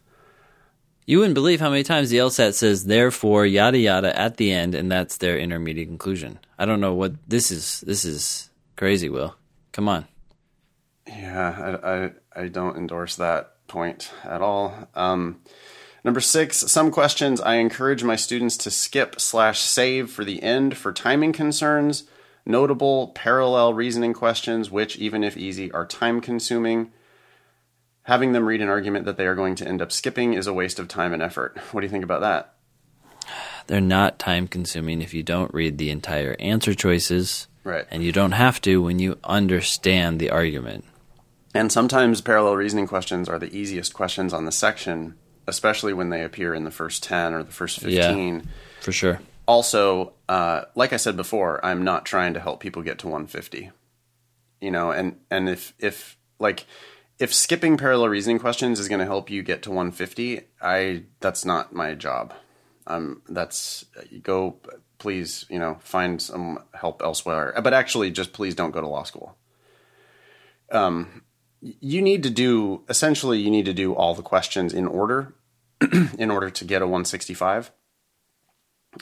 You wouldn't believe how many times the LSAT says, therefore, yada, yada, at the end, and that's their intermediate conclusion. I don't know what this is. This is crazy, Will. Come on. Yeah, I don't endorse that point at all. Number 6, some questions I encourage my students to skip/save for the end for timing concerns. Notable parallel reasoning questions, which, even if easy, are time-consuming. Having them read an argument that they are going to end up skipping is a waste of time and effort. What do you think about that? They're not time-consuming if you don't read the entire answer choices. Right. And you don't have to when you understand the argument. And sometimes parallel reasoning questions are the easiest questions on the section, especially when they appear in the first 10 or the first 15. Yeah, for sure. Also, like I said before, I'm not trying to help people get to 150. You know, and if skipping parallel reasoning questions is going to help you get to 150, that's not my job. Please, you know, find some help elsewhere. But actually, just please don't go to law school. You need to do all the questions in order, in order to get a 165.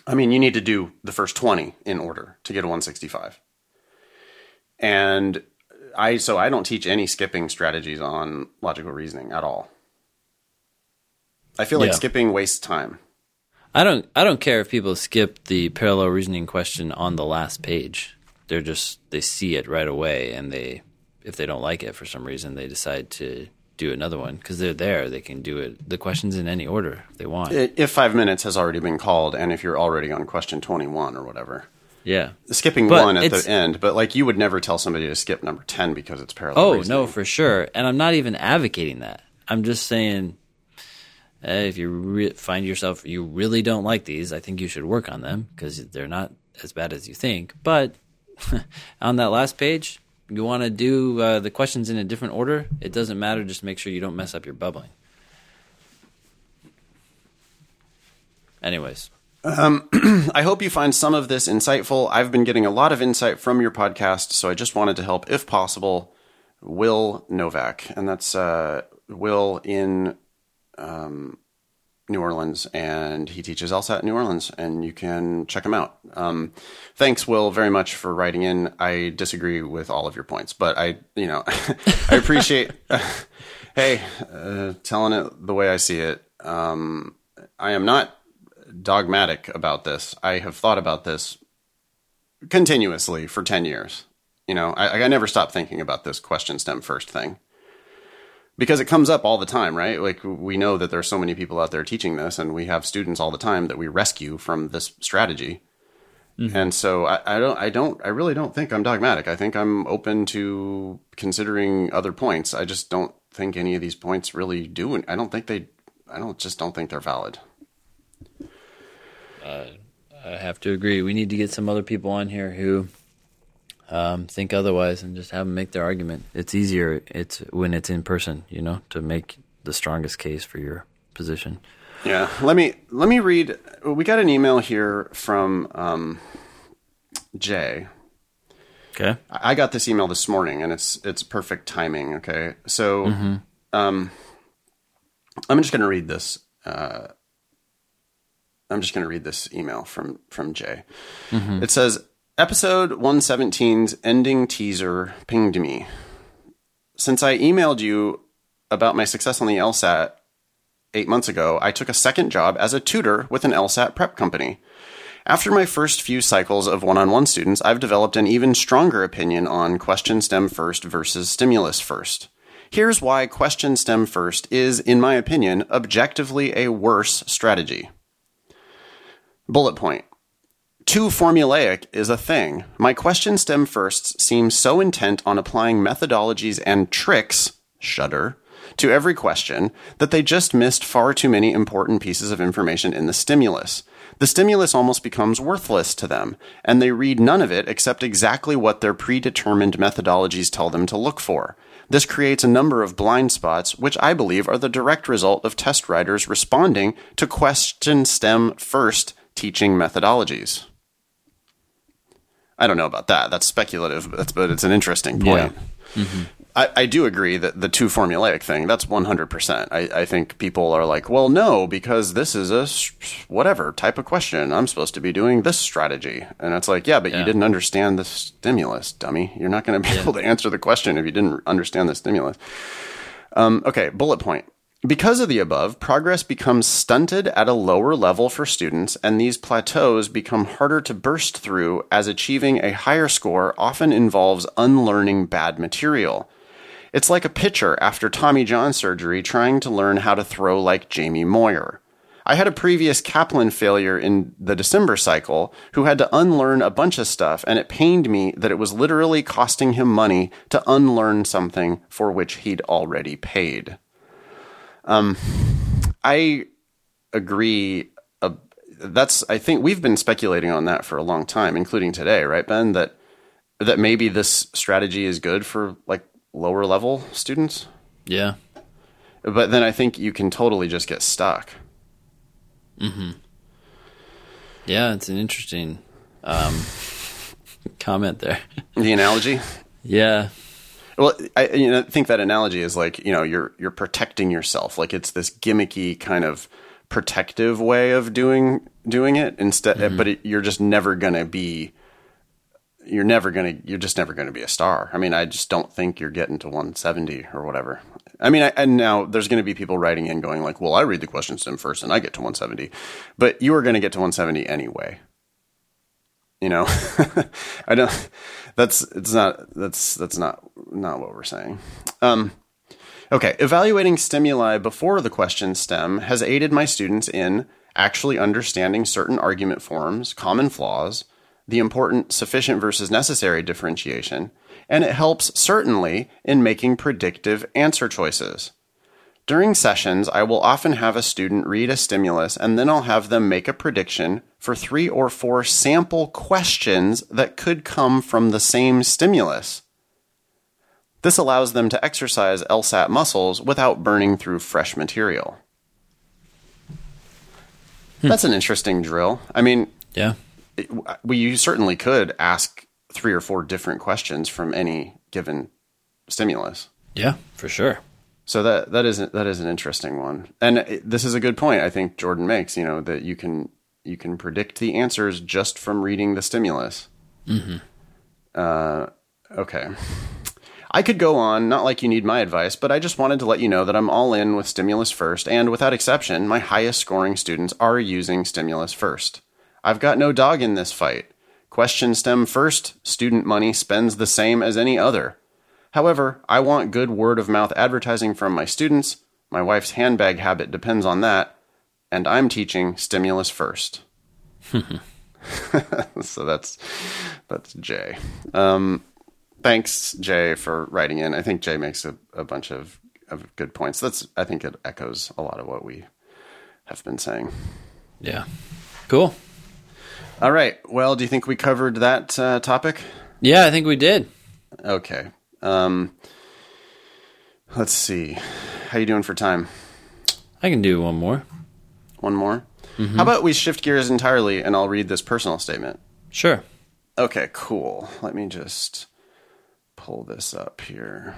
I mean, you need to do the first 20 in order to get a 165. And so I don't teach any skipping strategies on logical reasoning at all. I feel like skipping wastes time. I don't care if people skip the parallel reasoning question on the last page. They see it right away, and if they don't like it for some reason, they decide to do another one because they're there. They can do it. The question's in any order they want. If 5 minutes has already been called, and if you're already on question 21 or whatever. Yeah. Skipping one at the end. But like, you would never tell somebody to skip number 10 because it's parallel reasoning. No, for sure. And I'm not even advocating that. I'm just saying, if you find yourself, you really don't like these, I think you should work on them because they're not as bad as you think. But on that last page, you want to do the questions in a different order. It doesn't matter. Just make sure you don't mess up your bubbling. Anyways. I hope you find some of this insightful. I've been getting a lot of insight from your podcast, so I just wanted to help, if possible. Will Novak. And that's Will in New Orleans, and he teaches LSAT in New Orleans, and you can check him out. Thanks, Will, very much for writing in. I disagree with all of your points, but I appreciate, telling it the way I see it. I am not dogmatic about this. I have thought about this continuously for 10 years. You know, I never stopped thinking about this question stem first thing. Because it comes up all the time, right? Like, we know that there are so many people out there teaching this, and we have students all the time that we rescue from this strategy. Mm-hmm. And so I really don't think I'm dogmatic. I think I'm open to considering other points. I just don't think any of these points really do. And I just don't think they're valid. I have to agree. We need to get some other people on here who think otherwise and just have them make their argument. It's easier. It's when it's in person, you know, to make the strongest case for your position. Yeah. Let me read. We got an email here from Jay. Okay. I got this email this morning, and it's perfect timing. Okay. So I'm just going to read this. I'm just going to read this email from Jay. Mm-hmm. It says, Episode 117's ending teaser pinged me. Since I emailed you about my success on the LSAT 8 months ago, I took a second job as a tutor with an LSAT prep company. After my first few cycles of one-on-one students, I've developed an even stronger opinion on question stem first versus stimulus first. Here's why question stem first is, in my opinion, objectively a worse strategy. Bullet point. Too formulaic is a thing. My question stem firsts seem so intent on applying methodologies and tricks, shudder, to every question that they just missed far too many important pieces of information in the stimulus. The stimulus almost becomes worthless to them, and they read none of it except exactly what their predetermined methodologies tell them to look for. This creates a number of blind spots, which I believe are the direct result of test writers responding to question stem first teaching methodologies. I don't know about that. That's speculative, but it's an interesting point. Yeah. Mm-hmm. I do agree that the too formulaic thing, that's 100%. I think people are like, well, no, because this is a whatever type of question. I'm supposed to be doing this strategy. And it's like, yeah, but you didn't understand the stimulus, dummy. You're not going to be able to answer the question if you didn't understand the stimulus. Okay, bullet point. Because of the above, progress becomes stunted at a lower level for students, and these plateaus become harder to burst through, as achieving a higher score often involves unlearning bad material. It's like a pitcher after Tommy John surgery trying to learn how to throw like Jamie Moyer. I had a previous Kaplan failure in the December cycle who had to unlearn a bunch of stuff, and it pained me that it was literally costing him money to unlearn something for which he'd already paid. I agree. I think we've been speculating on that for a long time, including today, right, Ben? That maybe this strategy is good for like lower level students. Yeah. But then I think you can totally just get stuck. Mm-hmm. Yeah. It's an interesting, comment there. The analogy. Yeah. Well, I think that analogy is like, you know, you're protecting yourself. Like, it's this gimmicky kind of protective way of doing it instead. Mm-hmm. But you're just never going to be a star. I mean, I just don't think you're getting to 170 or whatever. I mean, and now there's going to be people writing in going like, well, I read the question stem first and I get to 170, but you are going to get to 170 anyway. You know, that's not what we're saying. Okay. Evaluating stimuli before the question stem has aided my students in actually understanding certain argument forms, common flaws, the important sufficient versus necessary differentiation, and it helps certainly in making predictive answer choices. During sessions, I will often have a student read a stimulus, and then I'll have them make a prediction for 3 or 4 sample questions that could come from the same stimulus. This allows them to exercise LSAT muscles without burning through fresh material. That's an interesting drill. I mean, yeah, you certainly could ask 3 or 4 different questions from any given stimulus. Yeah, for sure. So that is an interesting one, and this is a good point I think Jordan makes. You know, that you can predict the answers just from reading the stimulus. Mm-hmm. Okay, I could go on. Not like you need my advice, but I just wanted to let you know that I'm all in with stimulus first, and without exception, my highest scoring students are using stimulus first. I've got no dog in this fight. Question stem first student money spends the same as any other. However, I want good word-of-mouth advertising from my students, my wife's handbag habit depends on that, and I'm teaching stimulus first. So that's Jay. Thanks, Jay, for writing in. I think Jay makes a bunch of good points. I think it echoes a lot of what we have been saying. Yeah. Cool. All right. Well, do you think we covered that topic? Yeah, I think we did. Okay. Let's see. How you doing for time? I can do one more. One more? Mm-hmm. How about we shift gears entirely and I'll read this personal statement? Sure. Okay, cool. Let me just pull this up here.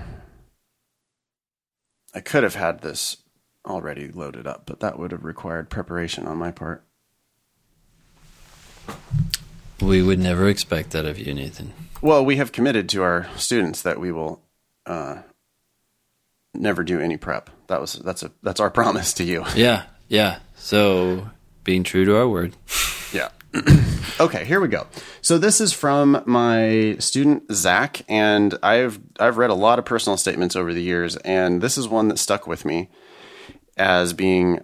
I could have had this already loaded up, but that would have required preparation on my part. We would never expect that of you, Nathan. Well, we have committed to our students that we will never do any prep. That's our promise to you. Yeah. So being true to our word. Yeah. Okay, here we go. So this is from my student Zach, and I've read a lot of personal statements over the years, and this is one that stuck with me as being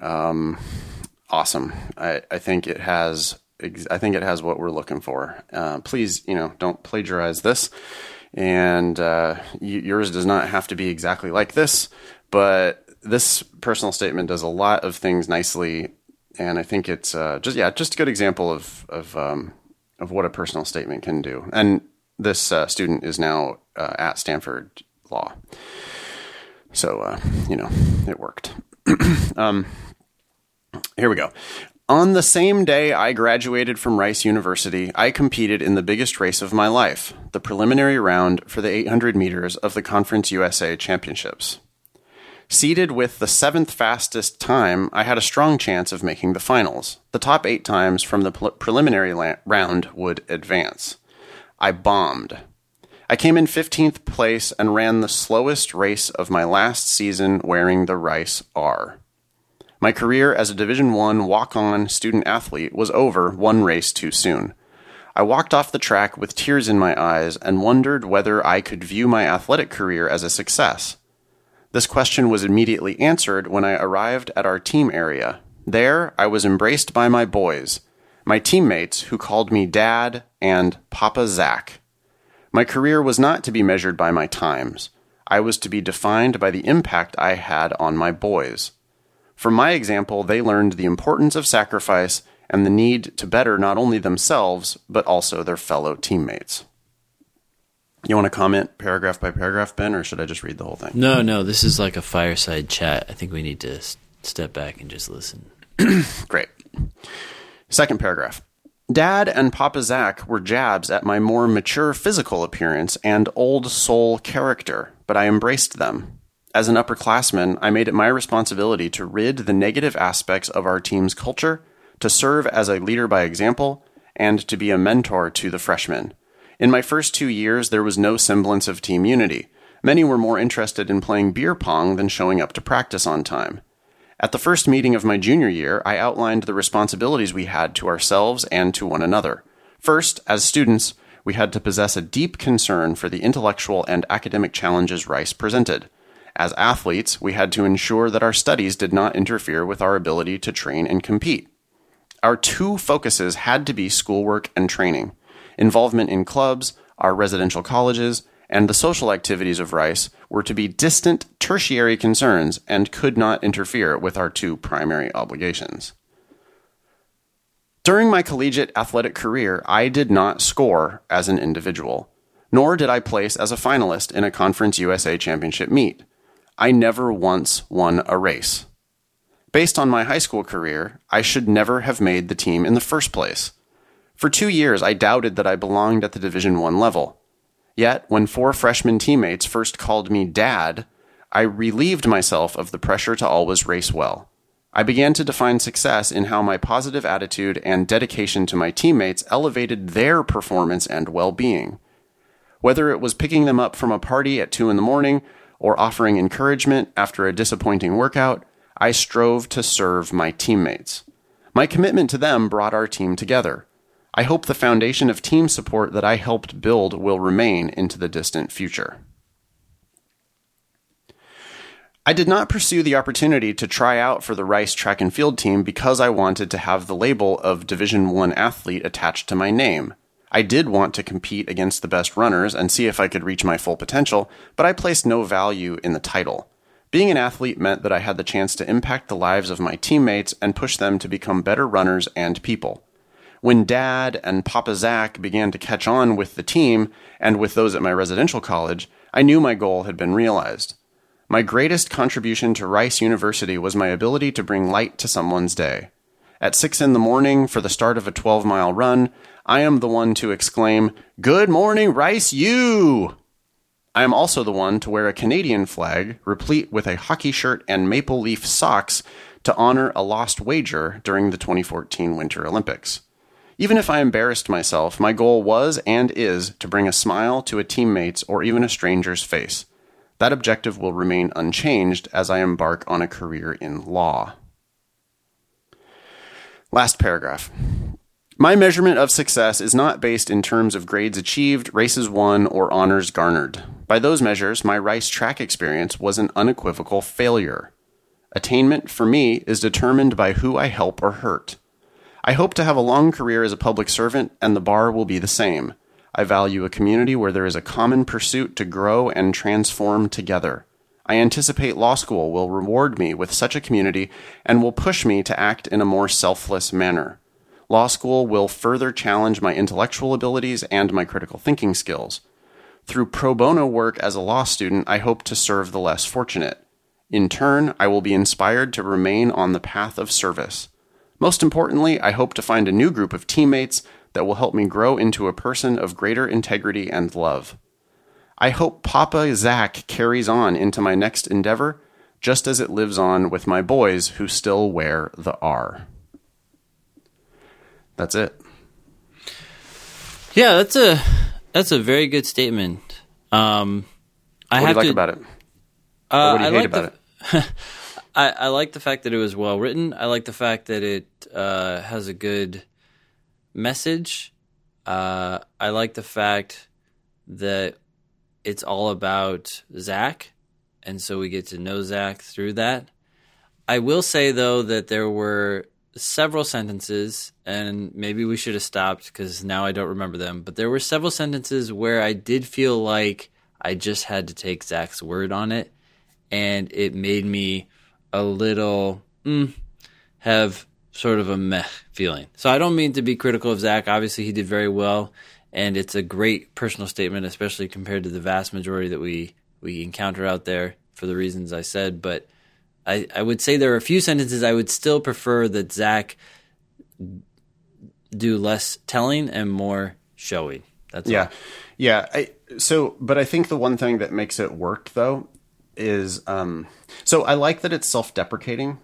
awesome. I think it has what we're looking for. Please, don't plagiarize this. And yours does not have to be exactly like this, but this personal statement does a lot of things nicely. And I think it's just a good example of what a personal statement can do. And this student is now at Stanford Law. So, it worked. Here we go. On the same day I graduated from Rice University, I competed in the biggest race of my life, the preliminary round for the 800 meters of the Conference USA Championships. Seeded with the 7th fastest time, I had a strong chance of making the finals. The top 8 times from the preliminary round would advance. I bombed. I came in 15th place and ran the slowest race of my last season wearing the Rice R. My career as a Division I walk-on student-athlete was over one race too soon. I walked off the track with tears in my eyes and wondered whether I could view my athletic career as a success. This question was immediately answered when I arrived at our team area. There, I was embraced by my boys, my teammates who called me Dad and Papa Zach. My career was not to be measured by my times. I was to be defined by the impact I had on my boys. From my example, they learned the importance of sacrifice and the need to better not only themselves, but also their fellow teammates. You want to comment paragraph by paragraph, Ben, or should I just read the whole thing? No, this is like a fireside chat. I think we need to step back and just listen. Great. Second paragraph. Dad and Papa Zach were jabs at my more mature physical appearance and old soul character, but I embraced them. As an upperclassman, I made it my responsibility to rid the negative aspects of our team's culture, to serve as a leader by example, and to be a mentor to the freshmen. In my first 2 years, there was no semblance of team unity. Many were more interested in playing beer pong than showing up to practice on time. At the first meeting of my junior year, I outlined the responsibilities we had to ourselves and to one another. First, as students, we had to possess a deep concern for the intellectual and academic challenges Rice presented. As athletes, we had to ensure that our studies did not interfere with our ability to train and compete. Our two focuses had to be schoolwork and training, involvement in clubs, our residential colleges, and the social activities of Rice were to be distant tertiary concerns and could not interfere with our two primary obligations. During my collegiate athletic career, I did not score as an individual, nor did I place as a finalist in a Conference USA Championship meet. I never once won a race. Based on my high school career, I should never have made the team in the first place. For 2 years, I doubted that I belonged at the Division I level. Yet, when 4 freshman teammates first called me Dad, I relieved myself of the pressure to always race well. I began to define success in how my positive attitude and dedication to my teammates elevated their performance and well-being. Whether it was picking them up from a party at 2 a.m, or offering encouragement after a disappointing workout, I strove to serve my teammates. My commitment to them brought our team together. I hope the foundation of team support that I helped build will remain into the distant future. I did not pursue the opportunity to try out for the Rice track and field team because I wanted to have the label of Division I athlete attached to my name. I did want to compete against the best runners and see if I could reach my full potential, but I placed no value in the title. Being an athlete meant that I had the chance to impact the lives of my teammates and push them to become better runners and people. When Dad and Papa Zach began to catch on with the team and with those at my residential college, I knew my goal had been realized. My greatest contribution to Rice University was my ability to bring light to someone's day. At 6 in the morning for the start of a 12-mile run, I am the one to exclaim, "Good morning, Rice U!" I am also the one to wear a Canadian flag, replete with a hockey shirt and maple leaf socks, to honor a lost wager during the 2014 Winter Olympics. Even if I embarrassed myself, my goal was and is to bring a smile to a teammate's or even a stranger's face. That objective will remain unchanged as I embark on a career in law. Last paragraph. My measurement of success is not based in terms of grades achieved, races won, or honors garnered. By those measures, my Rice track experience was an unequivocal failure. Attainment for me is determined by who I help or hurt. I hope to have a long career as a public servant, and the bar will be the same. I value a community where there is a common pursuit to grow and transform together. I anticipate law school will reward me with such a community and will push me to act in a more selfless manner. Law school will further challenge my intellectual abilities and my critical thinking skills. Through pro bono work as a law student, I hope to serve the less fortunate. In turn, I will be inspired to remain on the path of service. Most importantly, I hope to find a new group of teammates that will help me grow into a person of greater integrity and love. I hope Papa Zach carries on into my next endeavor, just as it lives on with my boys who still wear the R. That's it. Yeah, that's a very good statement. What do you like about it? What do you hate about it? I like the fact that it was well written. I like the fact that it has a good message. I like the fact that it's all about Zach, and so we get to know Zach through that. I will say, though, that there were several sentences, and maybe we should have stopped because now I don't remember them, but there were several sentences where I did feel like I just had to take Zach's word on it, and it made me a little have sort of a meh feeling. So I don't mean to be critical of Zach. Obviously, he did very well, and it's a great personal statement, especially compared to the vast majority that we encounter out there for the reasons I said. But I would say there are a few sentences I would still prefer that Zach do less telling and more showing. That's all. But I think the one thing that makes it work, though, is I like that it's self-deprecating.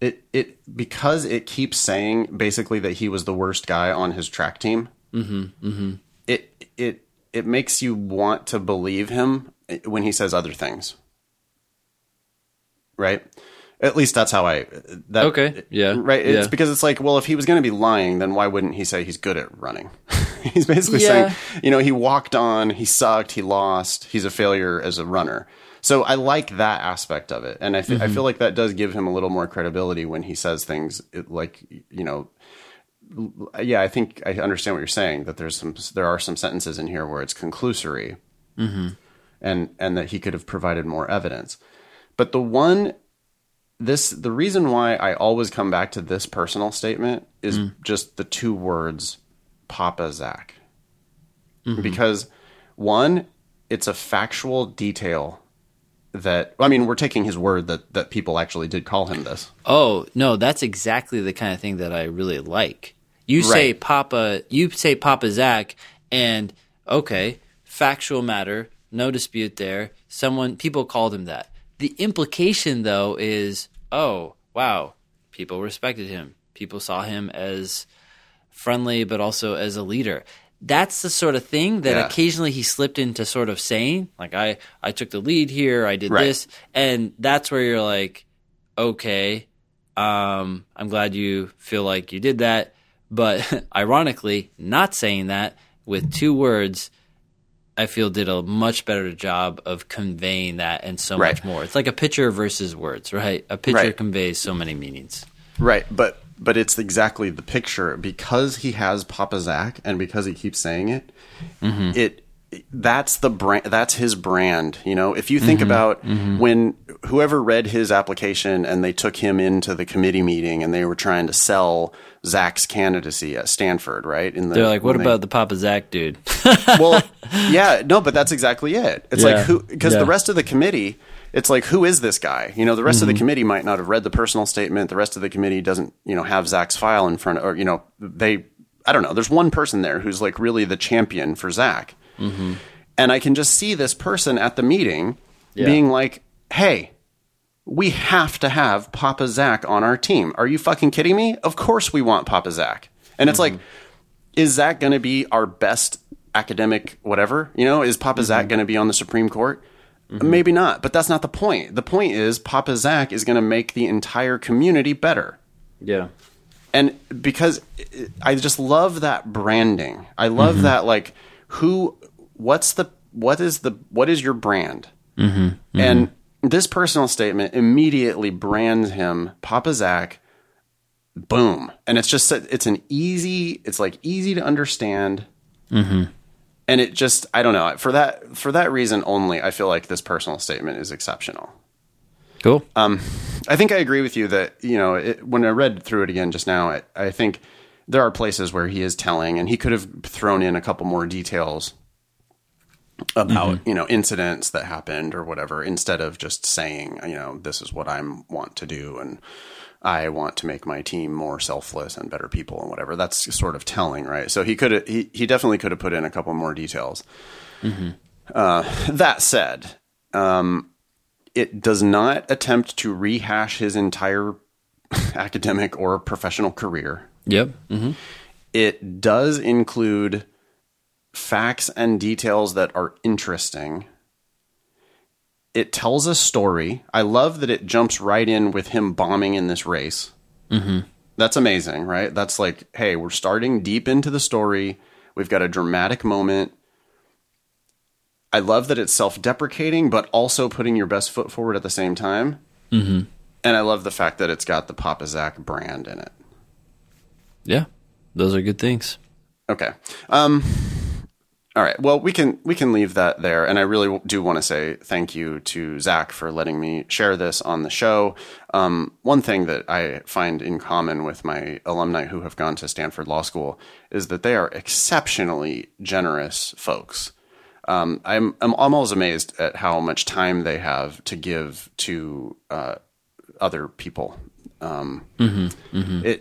It because it keeps saying basically that he was the worst guy on his track team. Mm-hmm, mm-hmm. It makes you want to believe him when he says other things. Right? At least that's how okay. Yeah. Right. It's because it's like, well, if he was going to be lying, then why wouldn't he say he's good at running? He's basically saying, he walked on, he sucked, he lost, he's a failure as a runner. So I like that aspect of it. And I feel like that does give him a little more credibility when he says things like, I think I understand what you're saying, that there are some sentences in here where it's conclusory and that he could have provided more evidence. But the reason why I always come back to this personal statement is just the two words, Papa Zach. Mm-hmm. Because one, it's a factual detail that, I mean, we're taking his word that people actually did call him this. Oh, no, that's exactly the kind of thing that I really like. You say Papa Zach, and okay, factual matter, no dispute there. People called him that. The implication, though, is, oh, wow, people respected him. People saw him as friendly, but also as a leader. That's the sort of thing that occasionally he slipped into sort of saying, like, I took the lead here, I did this. And that's where you're like, okay, I'm glad you feel like you did that. But ironically, not saying that with two words I feel, did a much better job of conveying that and so much more. It's like a picture versus words, right? A picture conveys so many meanings. Right, but it's exactly the picture. Because he has Papa Zach and because he keeps saying it, that's the brand. That's his brand. You know, if you think about when whoever read his application and they took him into the committee meeting and they were trying to sell Zach's candidacy at Stanford, right? They're like, "What about the Papa Zach dude?" Well, yeah, no, but that's exactly it. It's like who, because the rest of the committee, it's like, who is this guy? You know, the rest of the committee might not have read the personal statement. The rest of the committee doesn't, you know, have Zach's file in front of, or you know, they, I don't know. There's one person there who's like really the champion for Zach. And I can just see this person at the meeting being like, hey, we have to have Papa Zach on our team. Are you fucking kidding me? Of course we want Papa Zach. And it's like, is Zach going to be our best academic whatever? You know, is Papa Zach going to be on the Supreme Court? Maybe not, but that's not the point. The point is Papa Zach is going to make the entire community better. Yeah. And because I just love that branding. I love that, like, who... What is your brand? And this personal statement immediately brands him Papa Zach. Boom. And it's just, it's easy to understand. And it just, I don't know, for that reason only, I feel like this personal statement is exceptional. Cool. I think I agree with you that, you know, when I read through it again just now, I think there are places where he is telling, and he could have thrown in a couple more details about, you know, incidents that happened or whatever, instead of just saying, you know, this is what I want to do. And I want to make my team more selfless and better people and whatever. That's sort of telling, right? So he definitely could have put in a couple more details. That said, it does not attempt to rehash his entire academic or professional career. It does include facts and details that are interesting. It tells a story. I love that it jumps right in with him bombing in this race. That's amazing, right? That's like, hey, we're starting deep into the story. We've got a dramatic moment. I love that it's self-deprecating, but also putting your best foot forward at the same time. And I love the fact that it's got the Papa Zach brand in it. Yeah, those are good things. Okay. All right. Well, we can leave that there. And I really do want to say thank you to Zach for letting me share this on the show. One thing that I find in common with my alumni who have gone to Stanford Law School is that they are exceptionally generous folks. I'm almost amazed at how much time they have to give to other people. It's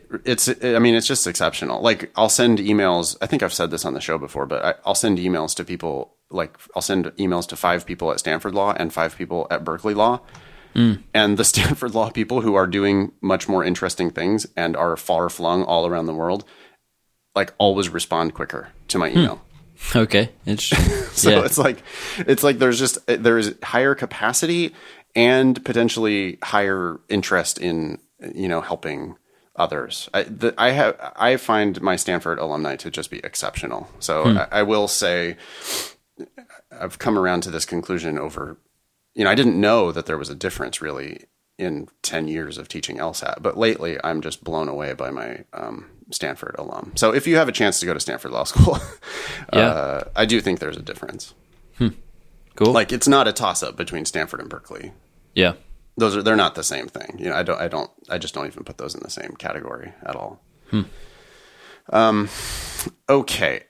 just exceptional. Like, I'll send emails. I think I've said this on the show before, but I'll send emails to people. Like, I'll send emails to 5 people at Stanford Law and 5 people at Berkeley Law. And the Stanford Law people, who are doing much more interesting things and are far flung all around the world, like, always respond quicker to my email. Okay. Interesting. So it's like there is higher capacity and potentially higher interest in, you know, helping others. I find my Stanford alumni to just be exceptional. So I will say I've come around to this conclusion over, you know, I didn't know that there was a difference really in 10 years of teaching LSAT, but lately I'm just blown away by my Stanford alum. So if you have a chance to go to Stanford Law School, I do think there's a difference. Cool. Like, it's not a toss up between Stanford and Berkeley. Yeah. They're not the same thing. You know, I just don't even put those in the same category at all. Okay.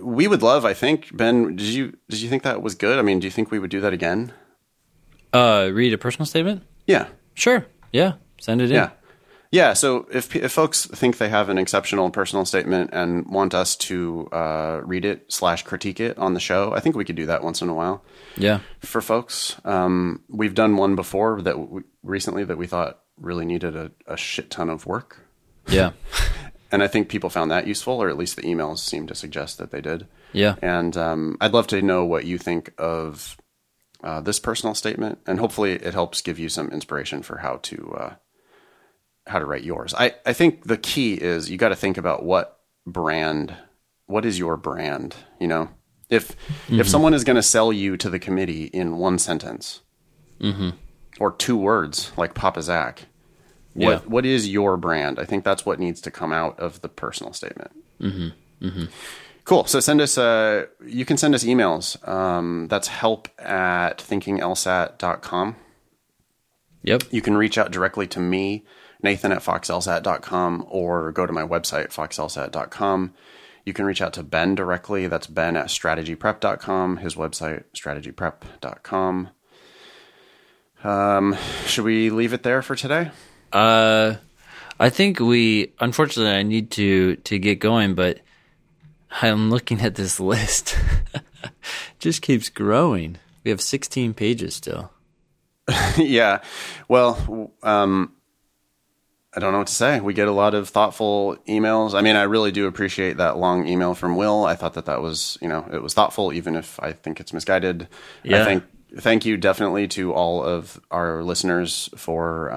We would love, I think, Ben, did you think that was good? I mean, do you think we would do that again? Read a personal statement? Yeah. Sure. Yeah. Send it in. Yeah. Yeah. So if folks think they have an exceptional personal statement and want us to read it / critique it on the show, I think we could do that once in a while. Yeah. For folks, we've done one before recently that we thought really needed a shit ton of work. Yeah. And I think people found that useful, or at least the emails seemed to suggest that they did. Yeah. And I'd love to know what you think of this personal statement, and hopefully it helps give you some inspiration for how to write yours. I think the key is you got to think about what is your brand, you know? If someone is going to sell you to the committee in one sentence or two words, like Papa Zach, what is your brand? I think that's what needs to come out of the personal statement. Cool. So send us, you can send us emails. That's help@thinkinglsat.com. Yep. You can reach out directly to me, Nathan at foxlsat.com, or go to my website, foxlsat.com. You can reach out to Ben directly. That's Ben at strategyprep.com, his website, strategyprep.com. Should we leave it there for today? I think we, unfortunately, I need to get going, but I'm looking at this list. Just keeps growing. We have 16 pages still. Yeah. Well, I don't know what to say. We get a lot of thoughtful emails. I mean, I really do appreciate that long email from Will. I thought that was, you know, it was thoughtful, even if I think it's misguided. Yeah. I think, thank you definitely to all of our listeners for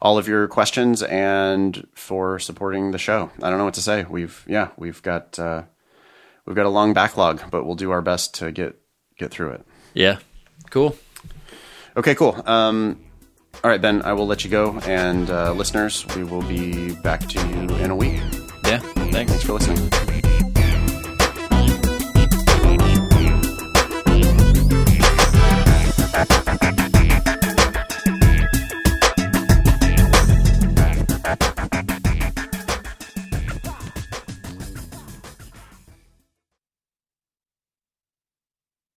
all of your questions and for supporting the show. I don't know what to say. We've got a long backlog, but we'll do our best to get through it. Yeah. Cool. Okay, cool. All right, Ben, I will let you go. And listeners, we will be back to you in a week. Yeah, thanks. Thanks for listening.